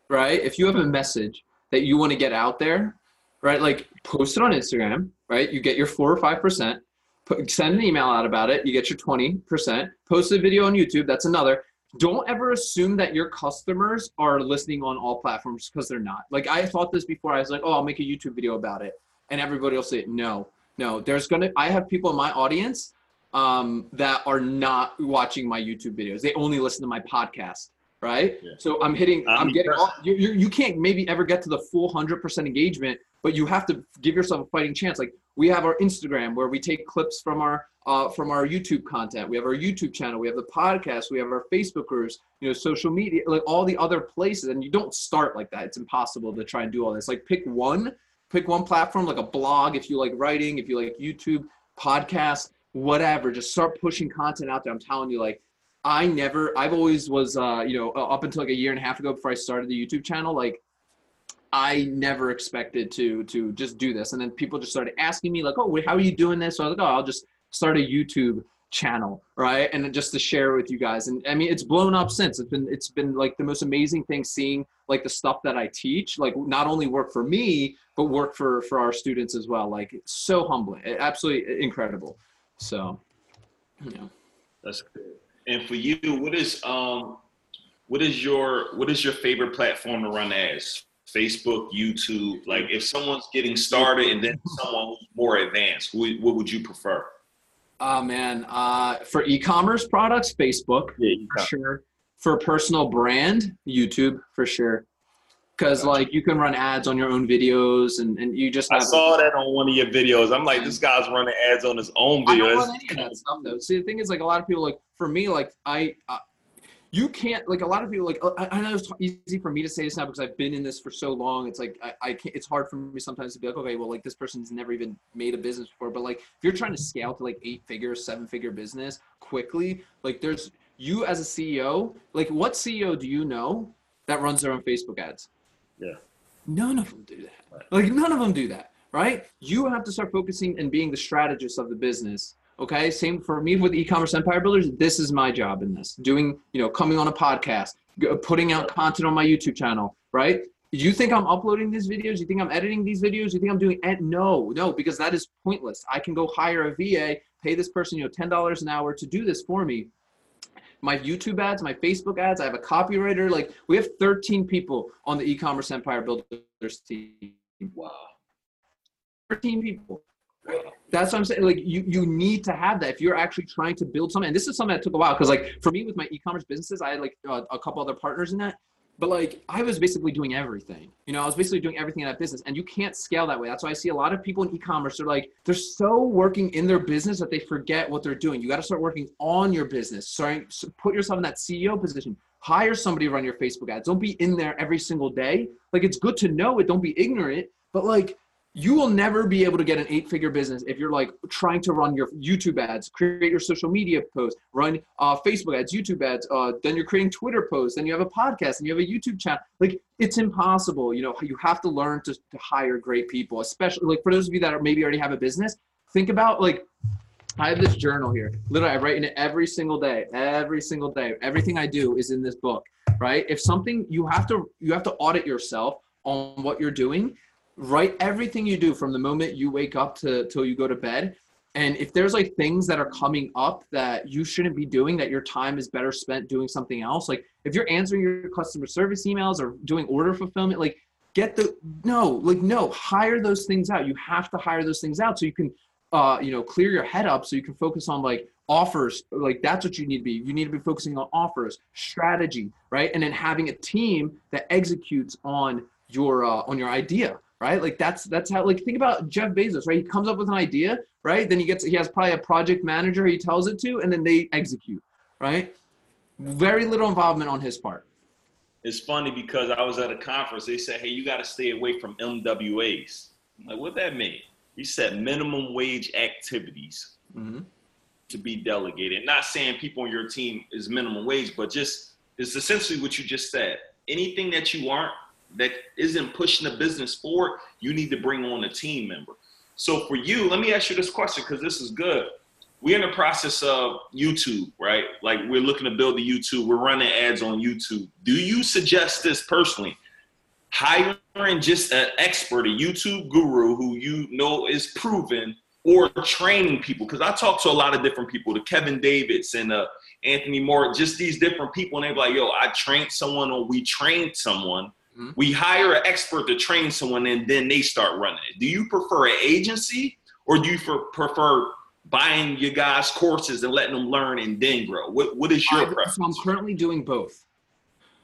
right? If you have a message that you want to get out there, right? Like post it on Instagram, right? You get your four or five percent, put, send an email out about it. You get your twenty percent, post a video on YouTube. That's another. Don't ever assume that your customers are listening on all platforms, because they're not. Like I thought this before. I was like, oh, I'll make a YouTube video about it and everybody will see it. No, no, there's going to, I have people in my audience um, that are not watching my YouTube videos. They only listen to my podcast. Right. Yeah. So I'm hitting, I'm, I'm getting, all, you, you can't maybe ever get to the full one hundred percent engagement, but you have to give yourself a fighting chance. Like we have our Instagram where we take clips from our, Uh, from our YouTube content. We have our YouTube channel, we have the podcast, we have our Facebook groups, you know, social media, like all the other places. And you don't start like that. It's impossible to try and do all this. Like pick one, pick one platform, like a blog, if you like writing, if you like YouTube, podcast, whatever, just start pushing content out there. I'm telling you, like, I never, I've always was, uh, you know, up until like a year and a half ago before I started the YouTube channel, like, I never expected to, to just do this. And then people just started asking me like, oh, how are you doing this? So I was like, oh, I'll just start a YouTube channel, right? And just to share with you guys. And I mean, it's blown up since. It's been, it's been like the most amazing thing seeing like the stuff that I teach, like not only work for me, but work for, for our students as well. Like it's so humbling, absolutely incredible. So, you know. That's good. And for you, what is, um, what is your, what is your favorite platform to run ads? Facebook, YouTube, like if someone's getting started and then someone who's more advanced, who, what would you prefer? Oh man, uh, for e-commerce products, Facebook, yeah, for sure. For personal brand, YouTube, for sure. Because gotcha. Like you can run ads on your own videos and, and you just- I saw that on one of your videos. I'm like, this guy's running ads on his own videos. I don't want any of that stuff though. See, the thing is like a lot of people, like for me, like I, I you can't, like a lot of people, like I, I know it's easy for me to say this now because I've been in this for so long. It's like, I, I can't, it's hard for me sometimes to be like, okay, well, like this person's never even made a business before. But like, if you're trying to scale to like eight figure, seven figure business quickly, like there's you as a C E O, like what C E O do you know that runs their own Facebook ads? Yeah. None of them do that. Right. Like none of them do that, right? You have to start focusing and being the strategist of the business. Okay. Same for me with e-commerce empire builders. This is my job in this doing, you know, coming on a podcast, putting out content on my YouTube channel, right? You think I'm uploading these videos? You think I'm editing these videos? You think I'm doing it? No, no, because that is pointless. I can go hire a V A, pay this person, you know, ten dollars an hour to do this for me. My YouTube ads, my Facebook ads, I have a copywriter. Like we have thirteen people on the e-commerce empire builders team. Wow. thirteen people. That's what I'm saying. Like you, you need to have that if you're actually trying to build something. And this is something that took a while. Cause like for me with my e-commerce businesses, I had like uh, a couple other partners in that, but like I was basically doing everything, you know, I was basically doing everything in that business and you can't scale that way. That's why I see a lot of people in e-commerce. They're like, they're so working in their business that they forget what they're doing. You got to start working on your business. Starting, put yourself in that C E O position, hire somebody to run your Facebook ads. Don't be in there every single day. Like it's good to know it. Don't be ignorant, but like, You will never be able to get an eight-figure business if you're like trying to run your YouTube ads, create your social media posts, run uh, Facebook ads, YouTube ads, uh, then you're creating Twitter posts, then you have a podcast, and you have a YouTube channel. Like, it's impossible. You know, you have to learn to, to hire great people, especially like for those of you that are maybe already have a business. Think about, like, I have this journal here. Literally, I write in it every single day, every single day. Everything I do is in this book, right? If something, you have to you have to audit yourself on what you're doing. Write everything you do from the moment you wake up to till you go to bed. And if there's like things that are coming up that you shouldn't be doing, that your time is better spent doing something else. Like if you're answering your customer service emails or doing order fulfillment, like get the, no, like no, hire those things out. You have to hire those things out so you can, uh, you know, clear your head up so you can focus on like offers. Like that's what you need to be. You need to be focusing on offers, strategy, right? And then having a team that executes on your, uh, on your idea. Right? Like that's, that's how, like, think about Jeff Bezos, right? He comes up with an idea, right? Then he gets, he has probably a project manager he tells it to, and then they execute, right? Very little involvement on his part. It's funny because I was at a conference. They said, hey, you got to stay away from M W As. I'm like, what that mean? He said minimum wage activities mm-hmm. to be delegated. Not saying people on your team is minimum wage, but just, it's essentially what you just said. Anything that you aren't, that isn't pushing the business forward, you need to bring on a team member. So for you, let me ask you this question, because this is good. We're in the process of YouTube, right? Like we're looking to build a YouTube. We're running ads on YouTube. Do you suggest this personally? Hiring just an expert, a YouTube guru who you know is proven, or training people? Because I talk to a lot of different people, the Kevin Davids and uh, Anthony Moore, just these different people. And they're like, yo, I trained someone or we trained someone. We hire an expert to train someone and then they start running it. Do you prefer an agency or do you prefer buying your guys' courses and letting them learn and then grow? What, what is your preference? So I'm currently doing both.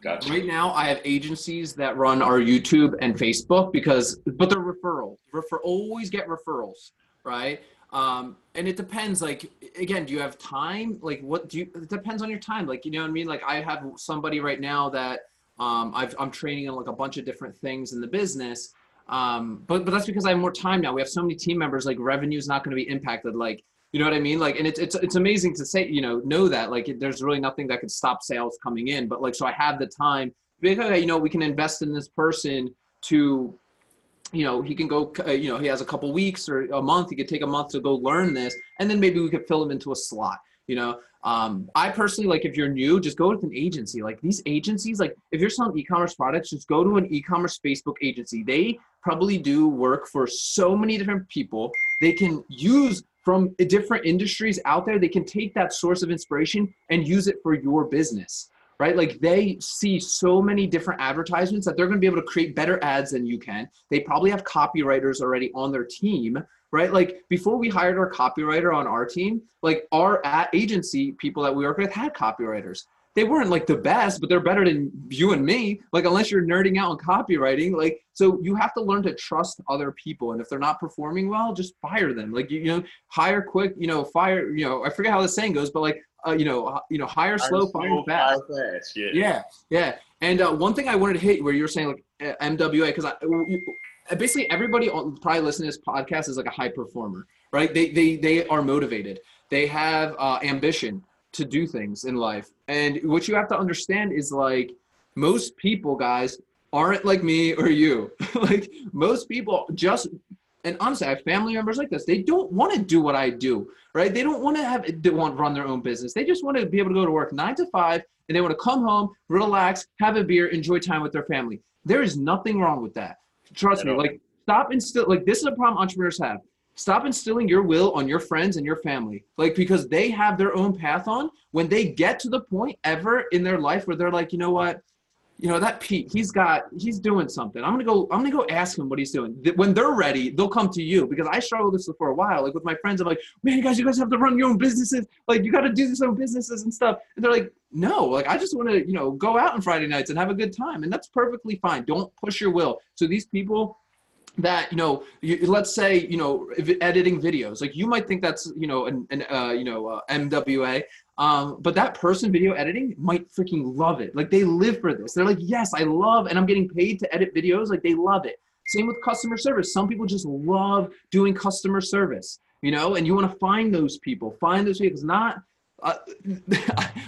Gotcha. Right now I have agencies that run our YouTube and Facebook because, but they're referral. Refer, always get referrals, right? Um, and it depends, like, again, do you have time? Like what do you, it depends on your time. Like, you know what I mean? Like I have somebody right now that, Um, I've, I'm training on like a bunch of different things in the business. Um, but, but that's because I have more time now. We have so many team members, like revenue is not going to be impacted. Like, you know what I mean? Like, and it's, it's, it's amazing to say, you know, know that like it, there's really nothing that could stop sales coming in, but like, so I have the time because, you know, we can invest in this person to, you know, he can go, uh, you know, he has a couple weeks or a month. He could take a month to go learn this. And then maybe we could fill him into a slot. You know, um, I personally, like if you're new, just go with an agency. Like these agencies, like if you're selling e-commerce products, just go to an e-commerce Facebook agency. They probably do work for so many different people. They can use from different industries out there. They can take that source of inspiration and use it for your business, right? Like they see so many different advertisements that they're going to be able to create better ads than you can. They probably have copywriters already on their team, right? Like before we hired our copywriter on our team, like our agency people that we work with had copywriters. They weren't like the best, but they're better than you and me. Like unless you're nerding out on copywriting, like, so you have to learn to trust other people. And if they're not performing well, just fire them. Like, you know, hire quick, you know, fire, you know, I forget how the saying goes, but like, uh, you know, you know, hire, hire slow, fire slow, fast. Fire fast. Yeah. Yeah. Yeah. And uh, one thing I wanted to hit where you were saying like M W A, because I, you, basically everybody on probably listening to this podcast is like a high performer, right? They, they, they are motivated. They have uh, ambition to do things in life. And what you have to understand is like most people, guys, aren't like me or you. Like most people just, and honestly, I have family members like this. They don't want to do what I do, right? They don't want to have, they want to run their own business. They just want to be able to go to work nine to five and they want to come home, relax, have a beer, enjoy time with their family. There is nothing wrong with that. Trust me, like stop instill, like this is a problem entrepreneurs have. Stop instilling your will on your friends and your family, like because they have their own path on when they get to the point ever in their life where they're like, you know what, you know, that Pete, he's got, he's doing something. I'm going to go, I'm going to go ask him what he's doing. When they're ready, they'll come to you because I struggled with this for a while. Like with my friends, I'm like, man, you guys, you guys have to run your own businesses. Like you got to do these own businesses and stuff. And they're like, no, like I just want to, you know, go out on Friday nights and have a good time. And that's perfectly fine. Don't push your will. So these people that, you know, you, let's say, you know, editing videos, like you might think that's, you know, an, an uh, you know, uh, M W A, um, but that person video editing might freaking love it. Like they live for this. They're like, yes, I love, and I'm getting paid to edit videos. Like they love it. Same with customer service. Some people just love doing customer service, you know, and you want to find those people, find those people. It's not, uh,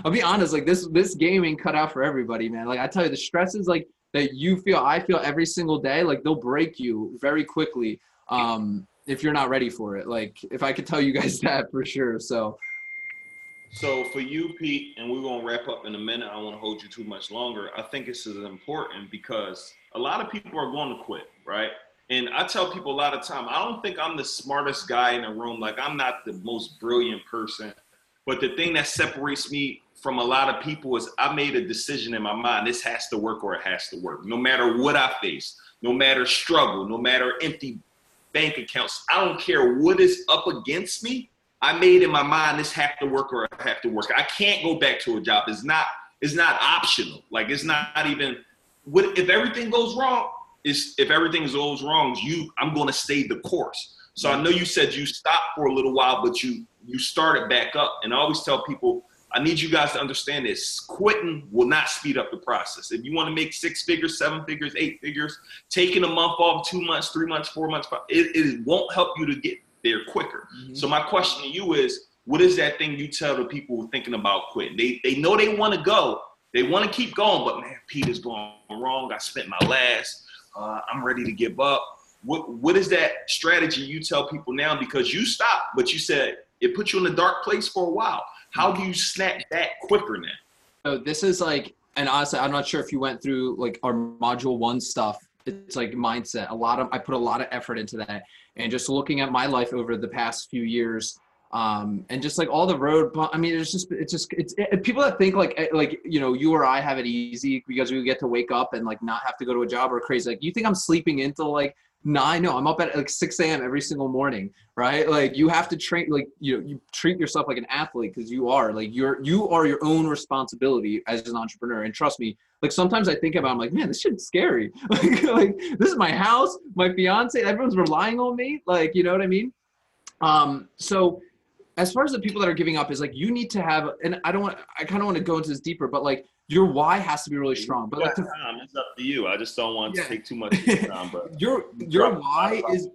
I'll be honest, like this, this game ain't cut out for everybody, man. Like I tell you, the stresses like that you feel, I feel every single day, like they'll break you very quickly. Um, if you're not ready for it. Like if I could tell you guys that for sure. So, so for you, Pete, and we're going to wrap up in a minute. I don't want to hold you too much longer. I think this is important because a lot of people are going to quit, right? And I tell people a lot of time, I don't think I'm the smartest guy in the room. Like I'm not the most brilliant person, but the thing that separates me from a lot of people is I made a decision in my mind. This has to work or it has to work. No matter what I face, no matter struggle, no matter empty bank accounts, I don't care what is up against me. I made in my mind, this have to work or I have to work. I can't go back to a job. It's not, it's not optional. Like it's not even, what, if everything goes wrong, is if everything goes wrong, you, I'm going to stay the course. So I know you said you stopped for a little while, but you, you started back up. And I always tell people, I need you guys to understand this. Quitting will not speed up the process. If you want to make six figures, seven figures, eight figures, taking a month off, two months, three months, four months, five, it, it won't help you to get there quicker. Mm-hmm. So my question to you is, what is that thing you tell the people who are thinking about quitting? They they know they want to go. They want to keep going, but man, Peter's going wrong. I spent my last. Uh, I'm ready to give up. What What is that strategy you tell people now? Because you stopped, but you said it put you in a dark place for a while. How do you snap that quicker now? So this is like, and honestly, I'm not sure if you went through like our module one stuff. It's like mindset. A lot of, I put a lot of effort into that. And just looking at my life over the past few years, um, and just like all the road, I mean, it's just, it's just, it's it, people that think like, like, you know, you or I have it easy because we get to wake up and like not have to go to a job or crazy. Like, you think I'm sleeping until like nine? No, I'm up at like six a.m. every single morning, right? Like you have to train, like, you know, you treat yourself like an athlete, because you are like, you're, you are your own responsibility as an entrepreneur. And trust me, like sometimes I think about, I'm like, man, this shit's scary. Like, like this is my house, my fiance, everyone's relying on me. Like, you know what I mean? Um, so as far as the people that are giving up is like, you need to have, and I don't want, I kind of want to go into this deeper, but like your why has to be really strong. But like to, it's up to you. I just don't want to yeah. take too much of your time, but your, your why is,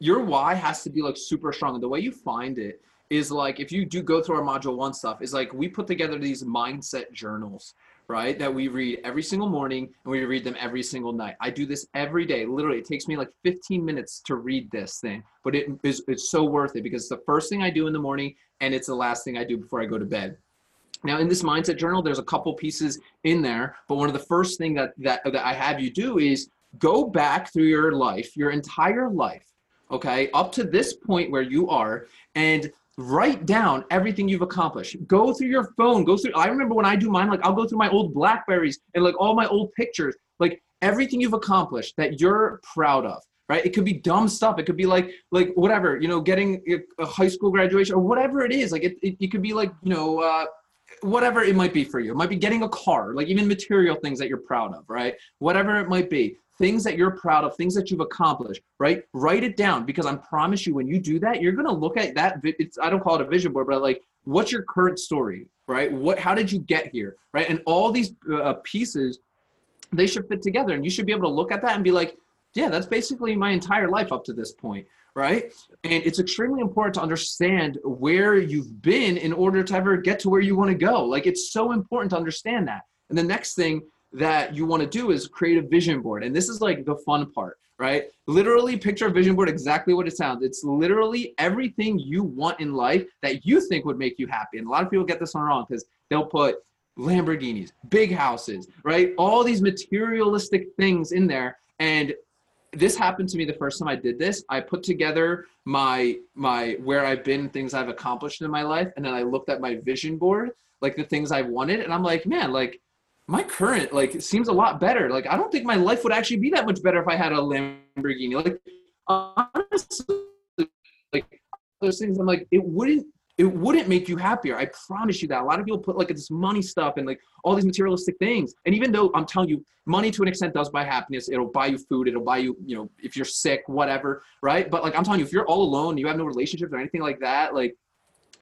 your why has to be like super strong. And the way you find it is like, if you do go through our module one stuff, is like, we put together these mindset journals, right? That we read every single morning and we read them every single night. I do this every day. Literally, it takes me like fifteen minutes to read this thing, but it is, it's so worth it because it's the first thing I do in the morning and it's the last thing I do before I go to bed. Now in this mindset journal, there's a couple pieces in there, but one of the first thing that, that, that I have you do is go back through your life, your entire life, okay? Up to this point where you are, and write down everything you've accomplished. Go through your phone, go through, I remember when I do mine, like I'll go through my old Blackberries and like all my old pictures, like everything you've accomplished that you're proud of, right? It could be dumb stuff. It could be like, like whatever, you know, getting a high school graduation or whatever it is. Like it, it, it could be like, you know, uh, whatever it might be for you. It might be getting a car, like even material things that you're proud of, right? Whatever it might be. Things that you're proud of, things that you've accomplished, right? Write it down, because I promise you when you do that, you're going to look at that. It's, I don't call it a vision board, but like, what's your current story, right? What, how did you get here, right? And all these uh, pieces, they should fit together, and you should be able to look at that and be like, yeah, that's basically my entire life up to this point, right? And it's extremely important to understand where you've been in order to ever get to where you want to go. Like, it's so important to understand that. And the next thing that you want to do is create a vision board. And this is like the fun part, right? Literally picture a vision board exactly what it sounds. It's literally everything you want in life that you think would make you happy. And a lot of people get this one wrong because they'll put Lamborghinis, big houses, right? All these materialistic things in there. And this happened to me the first time I did this. I put together my, my where I've been, things I've accomplished in my life. And then I looked at my vision board, like the things I wanted. And I'm like, man, like, my current, like, it seems a lot better. Like, I don't think my life would actually be that much better if I had a Lamborghini. Like, honestly, like, those things, I'm like, it wouldn't, it wouldn't make you happier. I promise you that. A lot of people put, like, this money stuff and, like, all these materialistic things. And even though I'm telling you, money to an extent does buy happiness. It'll buy you food. It'll buy you, you know, if you're sick, whatever, right? But, like, I'm telling you, if you're all alone, you have no relationships or anything like that, like,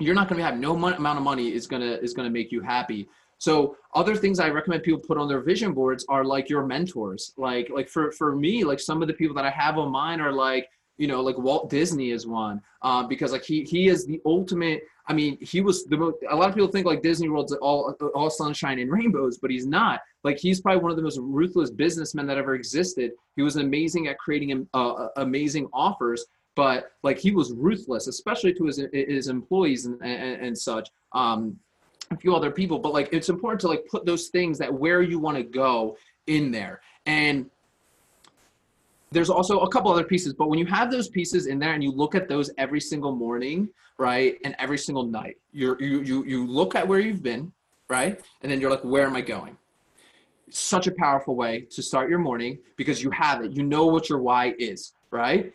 you're not going to have no mon- amount of money is going to, is going to make you happy. So other things I recommend people put on their vision boards are like your mentors. Like, like for, for me, like some of the people that I have on mine are like, you know, like Walt Disney is one, um, because like he, he is the ultimate, I mean, he was the most, a lot of people think like Disney World's all, all sunshine and rainbows, but he's not. Like, he's probably one of the most ruthless businessmen that ever existed. He was amazing at creating uh, amazing offers, but like he was ruthless, especially to his, his employees and, and, and such, um, a few other people. But like, it's important to like put those things that where you want to go in there. And there's also a couple other pieces, but when you have those pieces in there and you look at those every single morning, right, and every single night, you're, you you you look at where you've been, right, and then you're like, where am I going? Such a powerful way to start your morning because you have it. You know what your why is, right?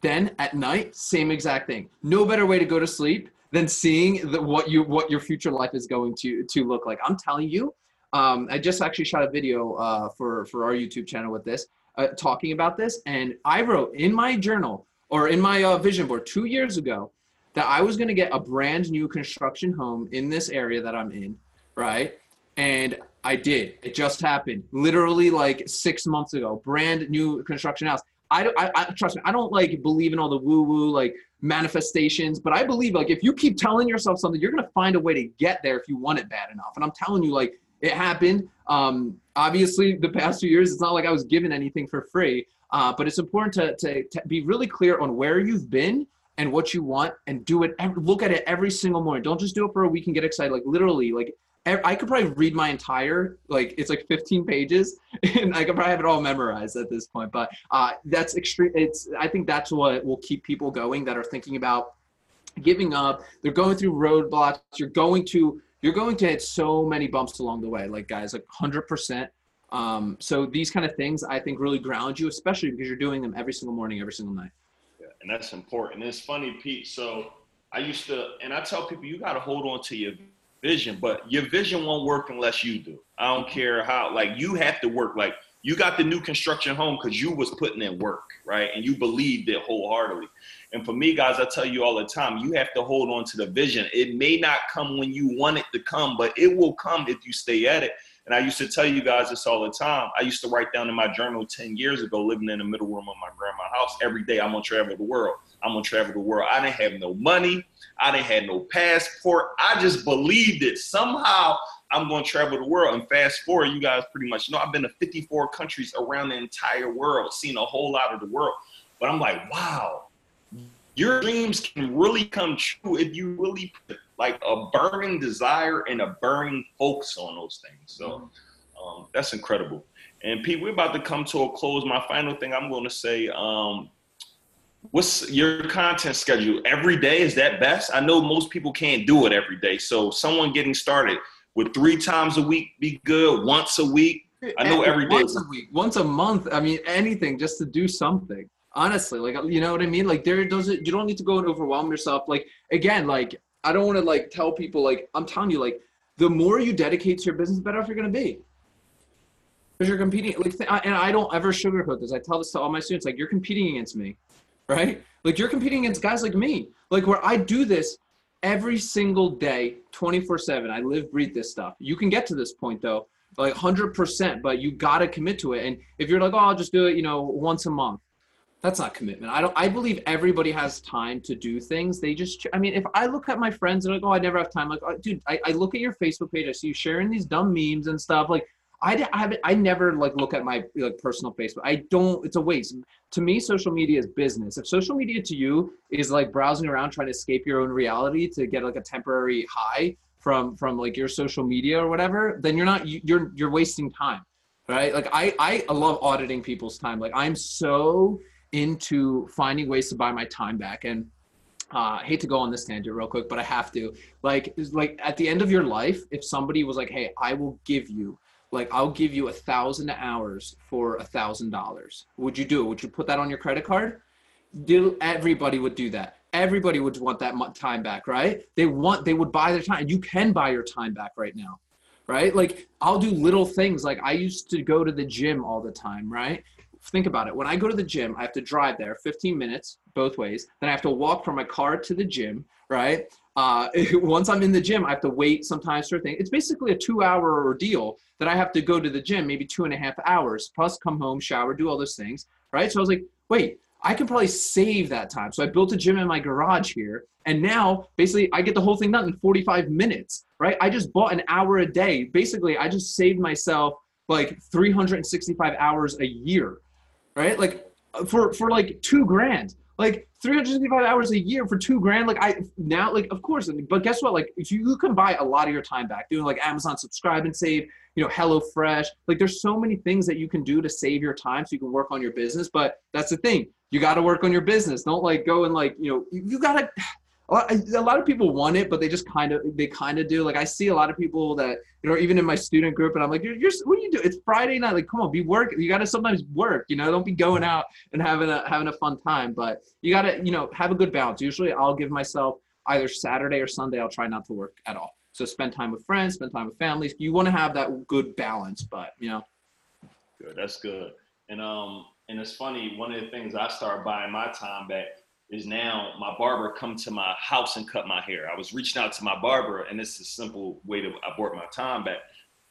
Then at night, same exact thing. No better way to go to sleep than seeing the, what you what your future life is going to to look like. I'm telling you, um, I just actually shot a video uh, for for our YouTube channel with this. Uh, talking about this, and I wrote in my journal or in my uh, vision board two years ago that I was going to get a brand new construction home in this area that I'm in, right? And I did. It just happened literally like six months ago. Brand new construction house. I, I, I trust me, I don't like believe in all the woo-woo like manifestations, but I believe like if you keep telling yourself something, you're going to find a way to get there if you want it bad enough. And I'm telling you, like, it happened. Um, obviously, the past few years, it's not like I was given anything for free, uh, but it's important to, to, to be really clear on where you've been and what you want and do it. Look at it every single morning. Don't just do it for a week and get excited. Like literally, like I could probably read my entire, like it's like fifteen pages and I could probably have it all memorized at this point, but uh, that's extreme. It's, I think that's what will keep people going that are thinking about giving up. They're going through roadblocks. You're going to You're going to hit so many bumps along the way, like guys, like one hundred percent. Um, so these kind of things, I think, really ground you, especially because you're doing them every single morning, every single night. Yeah, and that's important. And it's funny, Pete. So I used to, and I tell people, you got to hold on to your vision, but your vision won't work unless you do. I don't care how, like you have to work. Like you got the new construction home because you was putting in work, right? And you believed it wholeheartedly. And for me, guys, I tell you all the time, you have to hold on to the vision. It may not come when you want it to come, but it will come if you stay at it. And I used to tell you guys this all the time. I used to write down in my journal ten years ago, living in the middle room of my grandma's house every day, I'm going to travel the world. I'm going to travel the world. I didn't have no money. I didn't have no passport. I just believed it. Somehow I'm going to travel the world. And fast forward, you guys pretty much know I've been to fifty-four countries around the entire world, seen a whole lot of the world. But I'm like, wow. Your dreams can really come true if you really put like a burning desire and a burning focus on those things. So um, that's incredible. And Pete, we're about to come to a close. My final thing I'm going to say, um, what's your content schedule? Every day, is that best? I know most people can't do it every day. So someone getting started, would three times a week be good? Once a week? I know every day. Once a week, once a month. I mean, anything just to do something. Honestly, like, you know what I mean? Like there doesn't, you don't need to go and overwhelm yourself. Like, again, like, I don't want to like tell people, like, I'm telling you, like, the more you dedicate to your business, the better off you're going to be. Because you're competing. Like, and I don't ever sugarcoat this. I tell this to all my students, like, you're competing against me, right? Like you're competing against guys like me, like where I do this every single day, twenty-four seven. I live, breathe this stuff. You can get to this point though, like one hundred percent, but you got to commit to it. And if you're like, oh, I'll just do it, you know, once a month. That's not commitment. I don't, I believe everybody has time to do things. They just, I mean, if I look at my friends and like, oh, I never have time. Like, oh, dude, I, I look at your Facebook page. I see you sharing these dumb memes and stuff. Like I, I haven't, I never like look at my like personal Facebook. I don't, it's a waste. To me, social media is business. If social media to you is like browsing around, trying to escape your own reality to get like a temporary high from, from like your social media or whatever, then you're not, you're, you're wasting time, right? Like I, I love auditing people's time. Like I'm so into finding ways to buy my time back. And uh, I hate to go on this tangent real quick, but I have to. Like, like at the end of your life, if somebody was like, hey, I will give you, like, I'll give you a thousand hours for a thousand dollars. Would you do it? Would you put that on your credit card? Do, everybody would do that. Everybody would want that time back, right? They want, they would buy their time. You can buy your time back right now, right? Like I'll do little things. Like I used to go to the gym all the time, right? Think about it. When I go to the gym, I have to drive there fifteen minutes both ways. Then I have to walk from my car to the gym, right? Uh, once I'm in the gym, I have to wait sometimes for a thing. It's basically a two hour ordeal that I have to go to the gym, maybe two and a half hours, plus come home, shower, do all those things, right? So I was like, wait, I can probably save that time. So I built a gym in my garage here. And now basically I get the whole thing done in forty-five minutes, right? I just bought an hour a day. Basically, I just saved myself like three hundred sixty-five hours a year, right? Like for, for like two grand. Like three hundred sixty-five hours a year for two grand. Like I now, like, of course, but guess what? Like if you, you can buy a lot of your time back doing like Amazon subscribe and save, you know, HelloFresh. Like there's so many things that you can do to save your time so you can work on your business. But that's the thing. You got to work on your business. Don't like go and like, you know, you, you got to, a lot of people want it, but they just kind of, they kind of do. Like I see a lot of people that, you know, even in my student group, and I'm like, you're, you're what do you do? It's Friday night. Like, come on, be work. You got to sometimes work, you know, don't be going out and having a, having a fun time, but you got to, you know, have a good balance. Usually I'll give myself either Saturday or Sunday. I'll try not to work at all. So spend time with friends, spend time with families. You want to have that good balance, but you know. Good. That's good. And, um, and it's funny, one of the things I started buying my time back is now my barber come to my house and cut my hair. I was reaching out to my barber, and this is a simple way to abort my time back.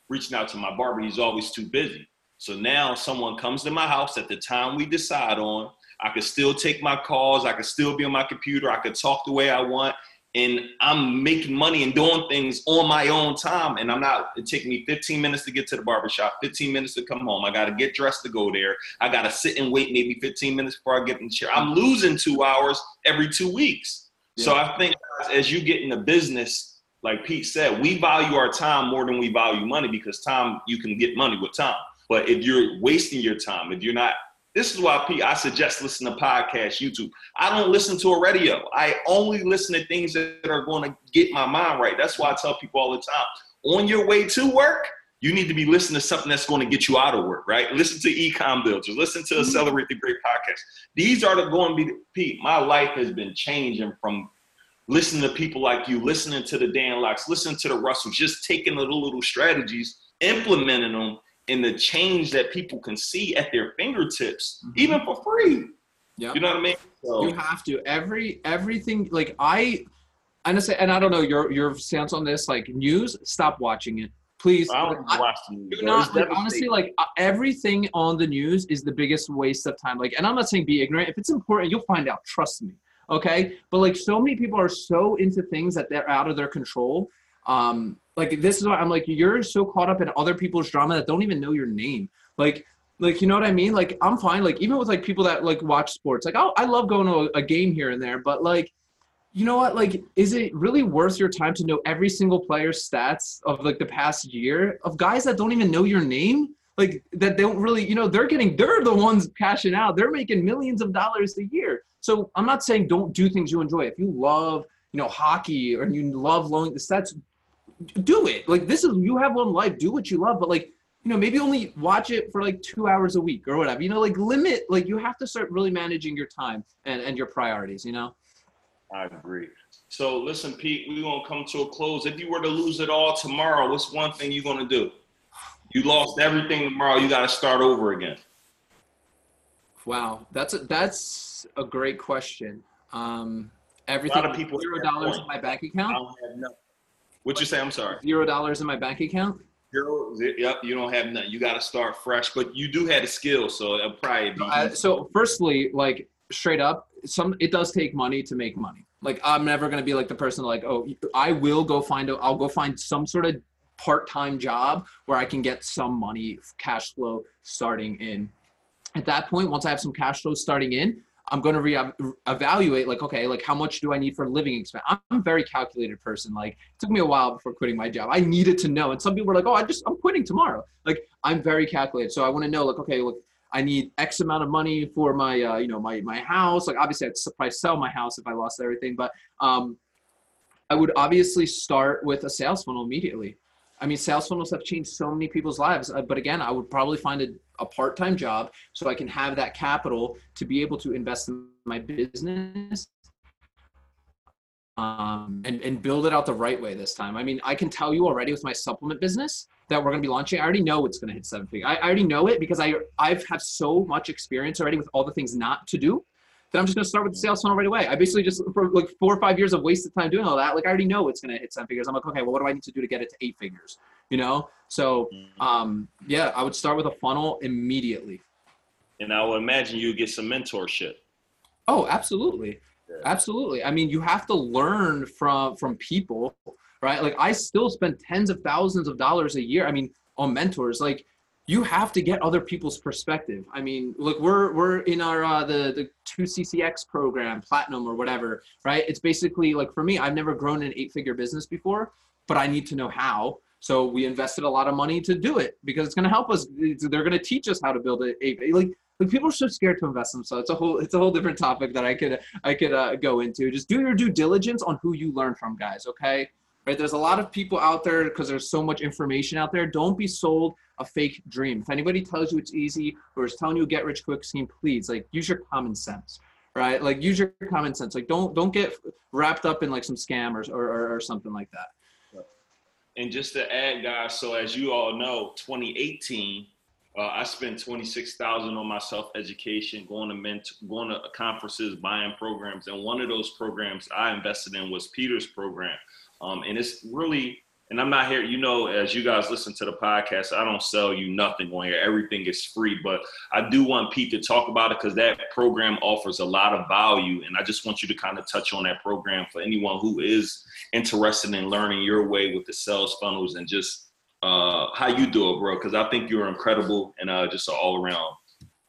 Reaching out to my barber, he's always too busy. So now someone comes to my house at the time we decide on. I could still take my calls. I could still be on my computer. I could talk the way I want. And I'm making money and doing things on my own time. And I'm not, it takes me fifteen minutes to get to the barbershop, fifteen minutes to come home. I got to get dressed to go there. I got to sit and wait maybe fifteen minutes before I get in the chair. I'm losing two hours every two weeks. Yeah. So I think as you get in the business, like Pete said, we value our time more than we value money, because time, you can get money with time. But if you're wasting your time, if you're not, this is why, Pete, I suggest listening to podcasts, YouTube. I don't listen to a radio. I only listen to things that are going to get my mind right. That's why I tell people all the time, on your way to work, you need to be listening to something that's going to get you out of work, right? Listen to Ecom Builders. Listen to Accelerate the Great Podcast. These are the going to be, Pete, my life has been changing from listening to people like you, listening to the Dan Locks, listening to the Russell, just taking the little, little strategies, implementing them, and the change that people can see at their fingertips, mm-hmm. even for free. Yep. You know what I mean? So. You have to, every, everything, like I, honestly, and I don't know your, your stance on this, like news, stop watching it, please. I don't like, watch I, news. Not, like, honestly, like everything on the news is the biggest waste of time. Like, and I'm not saying be ignorant. If it's important, you'll find out, trust me. Okay. But like so many people are so into things that they're out of their control. Um, Like, this is why I'm like, you're so caught up in other people's drama that don't even know your name. Like, like, you know what I mean? Like, I'm fine. Like, even with like people that like watch sports, like, oh, I love going to a game here and there, but like, you know what? Like, is it really worth your time to know every single player's stats of like the past year of guys that don't even know your name? Like that they don't really, you know, they're getting, they're the ones cashing out. They're making millions of dollars a year. So I'm not saying don't do things you enjoy. If you love, you know, hockey or you love lowering the stats, do it. Like this is, you have one life, do what you love, but like, you know, maybe only watch it for like two hours a week or whatever, you know, like limit, like you have to start really managing your time and, and your priorities, you know? I agree. So listen, Pete, we're going to come to a close. If you were to lose it all tomorrow, what's one thing you're going to do? You lost everything tomorrow. You got to start over again. Wow. That's a, that's a great question. Um, everything, a lot of people zero dollars in my bank account. I don't have nothing. What'd you say? I'm sorry. Zero dollars in my bank account. Zero. Yep. You don't have nothing. You got to start fresh, but you do have the skill. So it'll probably be. Uh, so firstly, like straight up, some, it does take money to make money. Like I'm never going to be like the person like, oh, I will go find a, I'll go find some sort of part-time job where I can get some money cash flow starting in. At that point, once I have some cash flow starting in, I'm going to re-evaluate like, okay, like how much do I need for living expense? I'm a very calculated person. Like it took me a while before quitting my job. I needed to know. And some people were like, oh, I just, I'm quitting tomorrow. Like I'm very calculated. So I want to know like, okay, look, I need X amount of money for my, uh, you know, my, my house. Like obviously I'd probably sell my house if I lost everything, but um, I would obviously start with a sales funnel immediately. I mean, sales funnels have changed so many people's lives, uh, but again, I would probably find a, a part-time job so I can have that capital to be able to invest in my business um, and, and build it out the right way this time. I mean, I can tell you already with my supplement business that we're going to be launching. I already know it's going to hit seven figures. I, I already know it because I I've have so much experience already with all the things not to do then I'm just going to start with the sales funnel right away. I basically just, for like four or five years of wasted time doing all that, like I already know it's going to hit seven figures. I'm like, okay, well, what do I need to do to get it to eight figures? You know? So um, yeah, I would start with a funnel immediately. And I would imagine you get some mentorship. Oh, absolutely. Yeah. Absolutely. I mean, you have to learn from, from people, right? Like I still spend tens of thousands of dollars a year. I mean, on mentors, like you have to get other people's perspective. I mean, look, we're, we're in our, uh, the, the two C C X program, platinum or whatever, right? It's basically like, for me, I've never grown an eight figure business before, but I need to know how. So we invested a lot of money to do it because it's going to help us. They're going to teach us how to build a, like, Like people are so scared to invest in themselves. It's a whole, it's a whole different topic that I could, I could uh, go into. Just do your due diligence on who you learn from, guys. Okay, right? There's a lot of people out there because there's so much information out there. Don't be sold a fake dream. If anybody tells you it's easy or is telling you a get rich quick scheme, please, like, use your common sense, right? Like use your common sense. Like don't, don't get wrapped up in like some scam or or, or something like that. And just to add, guys, so as you all know, twenty eighteen. Uh, I spent twenty-six thousand dollars on my self-education, going to mentor, going to conferences, buying programs. And one of those programs I invested in was Peter's program. Um, and it's really, and I'm not here, you know, as you guys listen to the podcast, I don't sell you nothing on here. Everything is free, but I do want Pete to talk about it because that program offers a lot of value. And I just want you to kind of touch on that program for anyone who is interested in learning your way with the sales funnels and just uh how you do it, bro, because I think you're incredible and uh just all around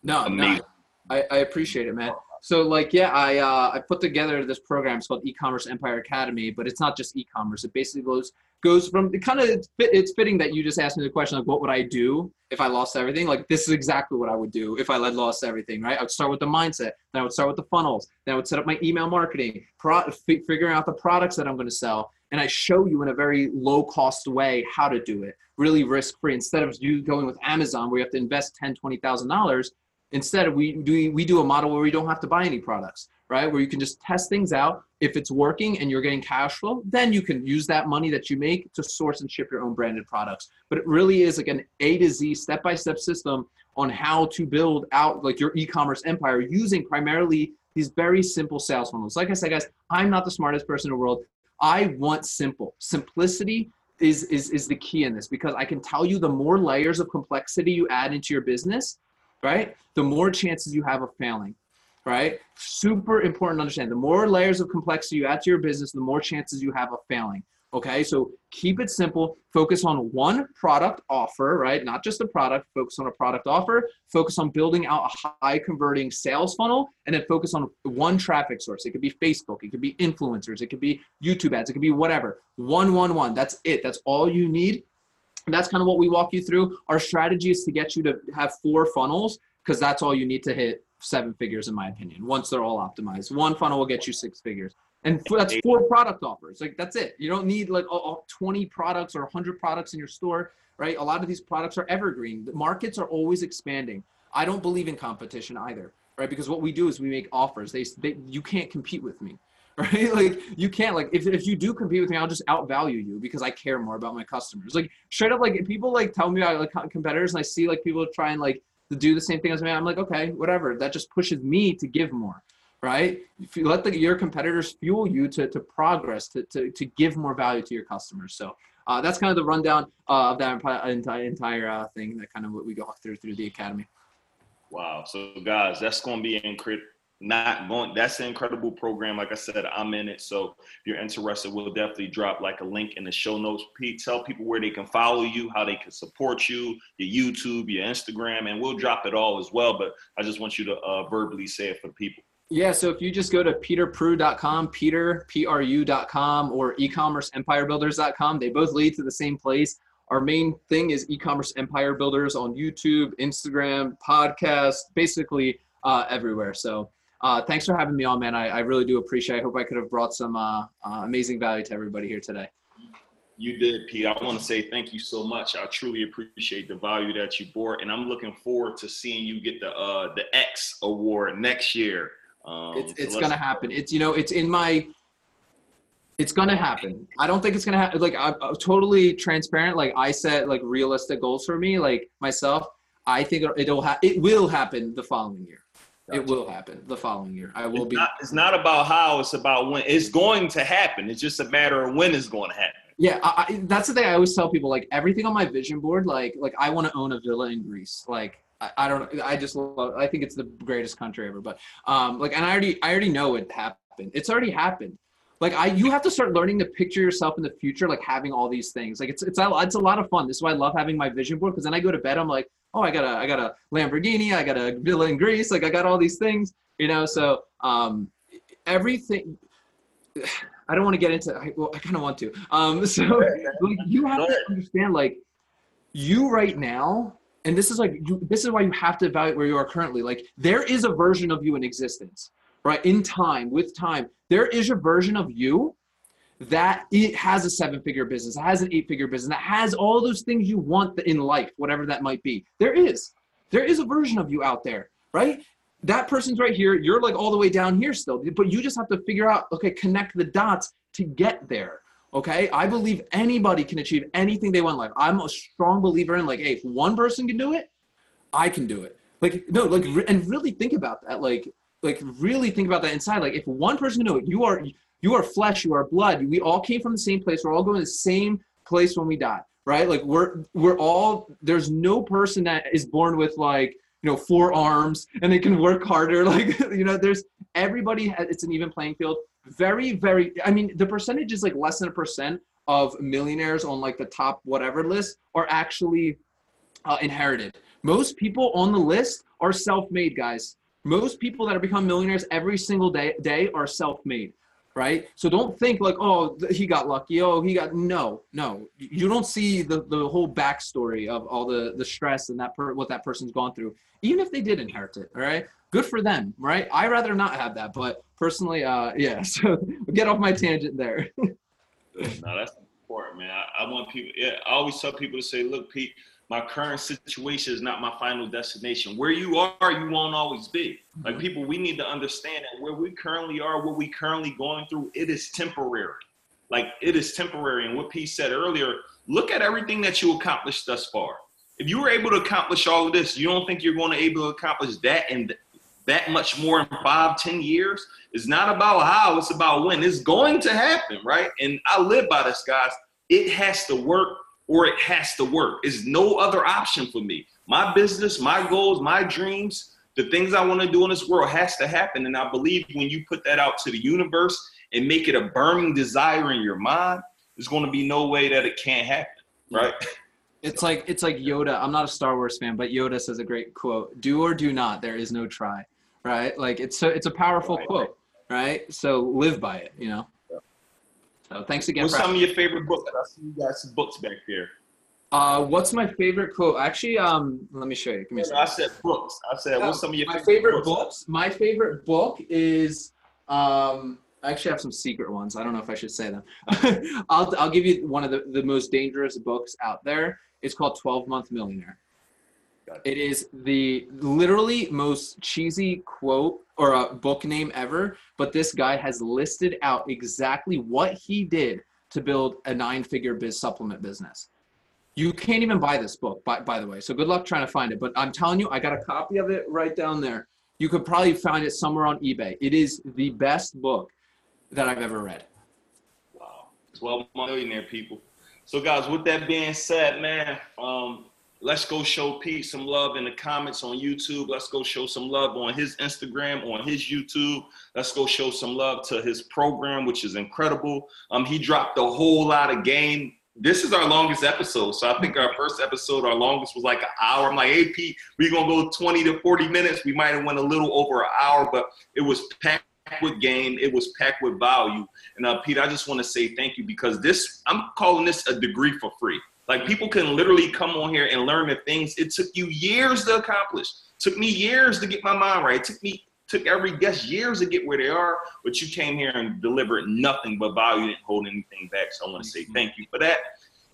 no amazing. No, I, I appreciate it, man. So like, yeah, I uh I put together this program. It's called Ecommerce Empire Academy, but it's not just e-commerce. It basically goes goes from the kind of it's, fit, it's fitting that you just asked me the question, like, what would I do if I lost everything? Like, this is exactly what I would do if I had lost everything, right? I would start with the mindset, then I would start with the funnels, then I would set up my email marketing, pro f- figuring out the products that I'm going to sell. And I show you in a very low cost way how to do it, really risk-free. Instead of you going with Amazon where you have to invest ten thousand dollars, twenty thousand dollars, instead we do, we do a model where we don't have to buy any products, right? Where you can just test things out. If it's working and you're getting cash flow, then you can use that money that you make to source and ship your own branded products. But it really is like an A to Z step-by-step system on how to build out like your e-commerce empire using primarily these very simple sales funnels. Like I said, guys, I'm not the smartest person in the world. I want simple. Simplicity is, is, is the key in this, because I can tell you the more layers of complexity you add into your business, right, the more chances you have of failing, right? Super important to understand. The more layers of complexity you add to your business, the more chances you have of failing, okay? So keep it simple. Focus on one product offer, right? Not just a product. Focus on a product offer. Focus on building out a high converting sales funnel, and then focus on one traffic source. It could be Facebook. It could be influencers. It could be YouTube ads. It could be whatever. One, one, one. That's it. That's all you need. And that's kind of what we walk you through. Our strategy is to get you to have four funnels, because that's all you need to hit seven figures, in my opinion. Once they're all optimized, one funnel will get you six figures. And that's four product offers. Like, that's it. You don't need like twenty products or one hundred products in your store, right? A lot of these products are evergreen. The markets are always expanding. I don't believe in competition either, right? Because what we do is we make offers. They, they you can't compete with me, right? Like, you can't, like, if, if you do compete with me, I'll just outvalue you because I care more about my customers. Like, straight up, like, people like tell me about like competitors, and I see like people try and like do the same thing as me. I'm like, okay, whatever. That just pushes me to give more. Right? If you let the, your competitors fuel you to, to progress, to, to, to give more value to your customers. So uh, that's kind of the rundown uh, of that entire, entire uh, thing, that kind of what we go through through the academy. Wow. So guys, that's going to be incredible. Not going, that's an incredible program. Like I said, I'm in it. So if you're interested, we'll definitely drop like a link in the show notes. Pete, tell people where they can follow you, how they can support you, your YouTube, your Instagram, and we'll drop it all as well. But I just want you to uh, verbally say it for the people. Yeah, so if you just go to peter pru dot com, peter, P R U dot com, or e commerce empire builders dot com, they both lead to the same place. Our main thing is e-commerce empire builders on YouTube, Instagram, podcast, basically uh, everywhere. So uh, thanks for having me on, man. I, I really do appreciate it. I hope I could have brought some uh, uh, amazing value to everybody here today. You did, Pete. I want to say thank you so much. I truly appreciate the value that you brought, and I'm looking forward to seeing you get the uh, the X award next year. Um, it's it's so gonna happen. It's you know it's in my. It's gonna happen. I don't think it's gonna happen. Like I'm, I'm totally transparent. Like I set like realistic goals for me, like myself. I think it'll ha- it will happen the following year. Gotcha. It will happen the following year. I will it's be. Not, it's not about how, it's about when. It's going to happen. It's just a matter of when it's going to happen. Yeah, I, I, that's the thing I always tell people. Like everything on my vision board, like like I want to own a villa in Greece. Like I, I don't. I just love. I think it's the greatest country ever. But um, like, and I already I already know it happened. It's already happened. Like I, you have to start learning to picture yourself in the future, like having all these things. Like it's it's a, it's a lot of fun. This is why I love having my vision board, because then I go to bed, I'm like, oh, I got a I got a Lamborghini, I got a villa in Greece, like I got all these things, you know. So um, everything. I don't want to get into. I, well, I kind of want to. Um, so like, you have to understand, like you right now. And this is like you, this is why you have to evaluate where you are currently. Like there is a version of you in existence. Right? In time, with time, there is a version of you that it has a seven-figure business, that has an eight-figure business, that has all those things you want in life, whatever that might be. There is. There is a version of you out there, right? That person's right here. You're like all the way down here still, but you just have to figure out, okay, connect the dots to get there, okay? I believe anybody can achieve anything they want in life. I'm a strong believer in like, hey, if one person can do it, I can do it. Like, no, like, and really think about that. Like, Like really think about that inside. Like if one person knew it, you are you are flesh, you are blood. We all came from the same place. We're all going to the same place when we die, right? Like we're we're all. There's no person that is born with like you know four arms and they can work harder. Like you know, there's everybody. It's an even playing field. Very very. I mean, the percentage is like less than a percent of millionaires on like the top whatever list are actually uh, inherited. Most people on the list are self-made guys. Most people that are become millionaires every single day day are self-made, right? So don't think like, oh, he got lucky. Oh, he got, no, no. You don't see the, the whole backstory of all the, the stress and that per, what that person's gone through, even if they did inherit it, all right? Good for them, right? I'd rather not have that, but personally, uh, yeah. So get off my tangent there. No, that's important, man. I, I want people, yeah, I always tell people to say, look, Pete, my current situation is not my final destination. Where you are, you won't always be. Like people, we need to understand that where we currently are, what we currently going through, it is temporary. Like it is temporary. And what Pete said earlier, look at everything that you accomplished thus far. If you were able to accomplish all of this, you don't think you're going to be able to accomplish that and that much more in five, ten years? It's not about how, it's about when. It's going to happen, right? And I live by this, guys. It has to work. Or it has to work. There's no other option for me. My business, my goals, my dreams, the things I want to do in this world has to happen. And I believe when you put that out to the universe and make it a burning desire in your mind, there's going to be no way that it can't happen, right? It's like it's like Yoda. I'm not a Star Wars fan, but Yoda says a great quote: "Do or do not. There is no try." Right? Like it's so, it's a powerful right, quote, right. right? So live by it, you know. So thanks again. What's for some asking. Of your favorite books? I see you got some books back there. Uh, what's my favorite quote? Actually, um, let me show you. Give me a second. I said books. I said, what's some of your my favorite, favorite books? books? My favorite book is, um, I actually have some secret ones. I don't know if I should say them. I'll I'll give you one of the, the most dangerous books out there. It's called twelve month millionaire. It. it is the literally most cheesy quote or a book name ever, but this guy has listed out exactly what he did to build a nine-figure biz supplement business. You can't even buy this book, by, by the way, so good luck trying to find it. But I'm telling you, I got a copy of it right down there. You could probably find it somewhere on eBay. It is the best book that I've ever read. Wow. twelve millionaire people. So, guys, with that being said, man, um, let's go show Pete some love in the comments on YouTube. Let's go show some love on his Instagram, on his YouTube. Let's go show some love to his program, which is incredible. Um, he dropped a whole lot of game. This is our longest episode. So I think our first episode, our longest was like an hour. I'm like, hey, Pete, we're going to go twenty to forty minutes. We might have went a little over an hour, but it was packed with game. It was packed with value. And uh, Pete, I just want to say thank you, because this, I'm calling this a degree for free. Like people can literally come on here and learn the things it took you years to accomplish. It took me years to get my mind right. It took me, took every guest years to get where they are, but you came here and delivered nothing but value. You didn't hold anything back. So I want to say thank you for that.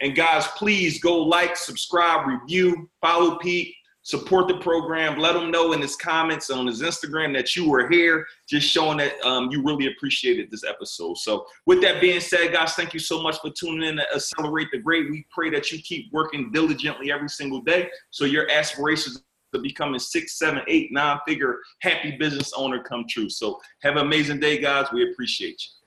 And guys, please go like, subscribe, review, follow Pete, support the program. Let him know in his comments on his Instagram that you were here, just showing that um, you really appreciated this episode. So with that being said, guys, thank you so much for tuning in to Accelerate the Great. We pray that you keep working diligently every single day so your aspirations to become a six, seven, eight, nine figure happy business owner come true. So have an amazing day, guys. We appreciate you.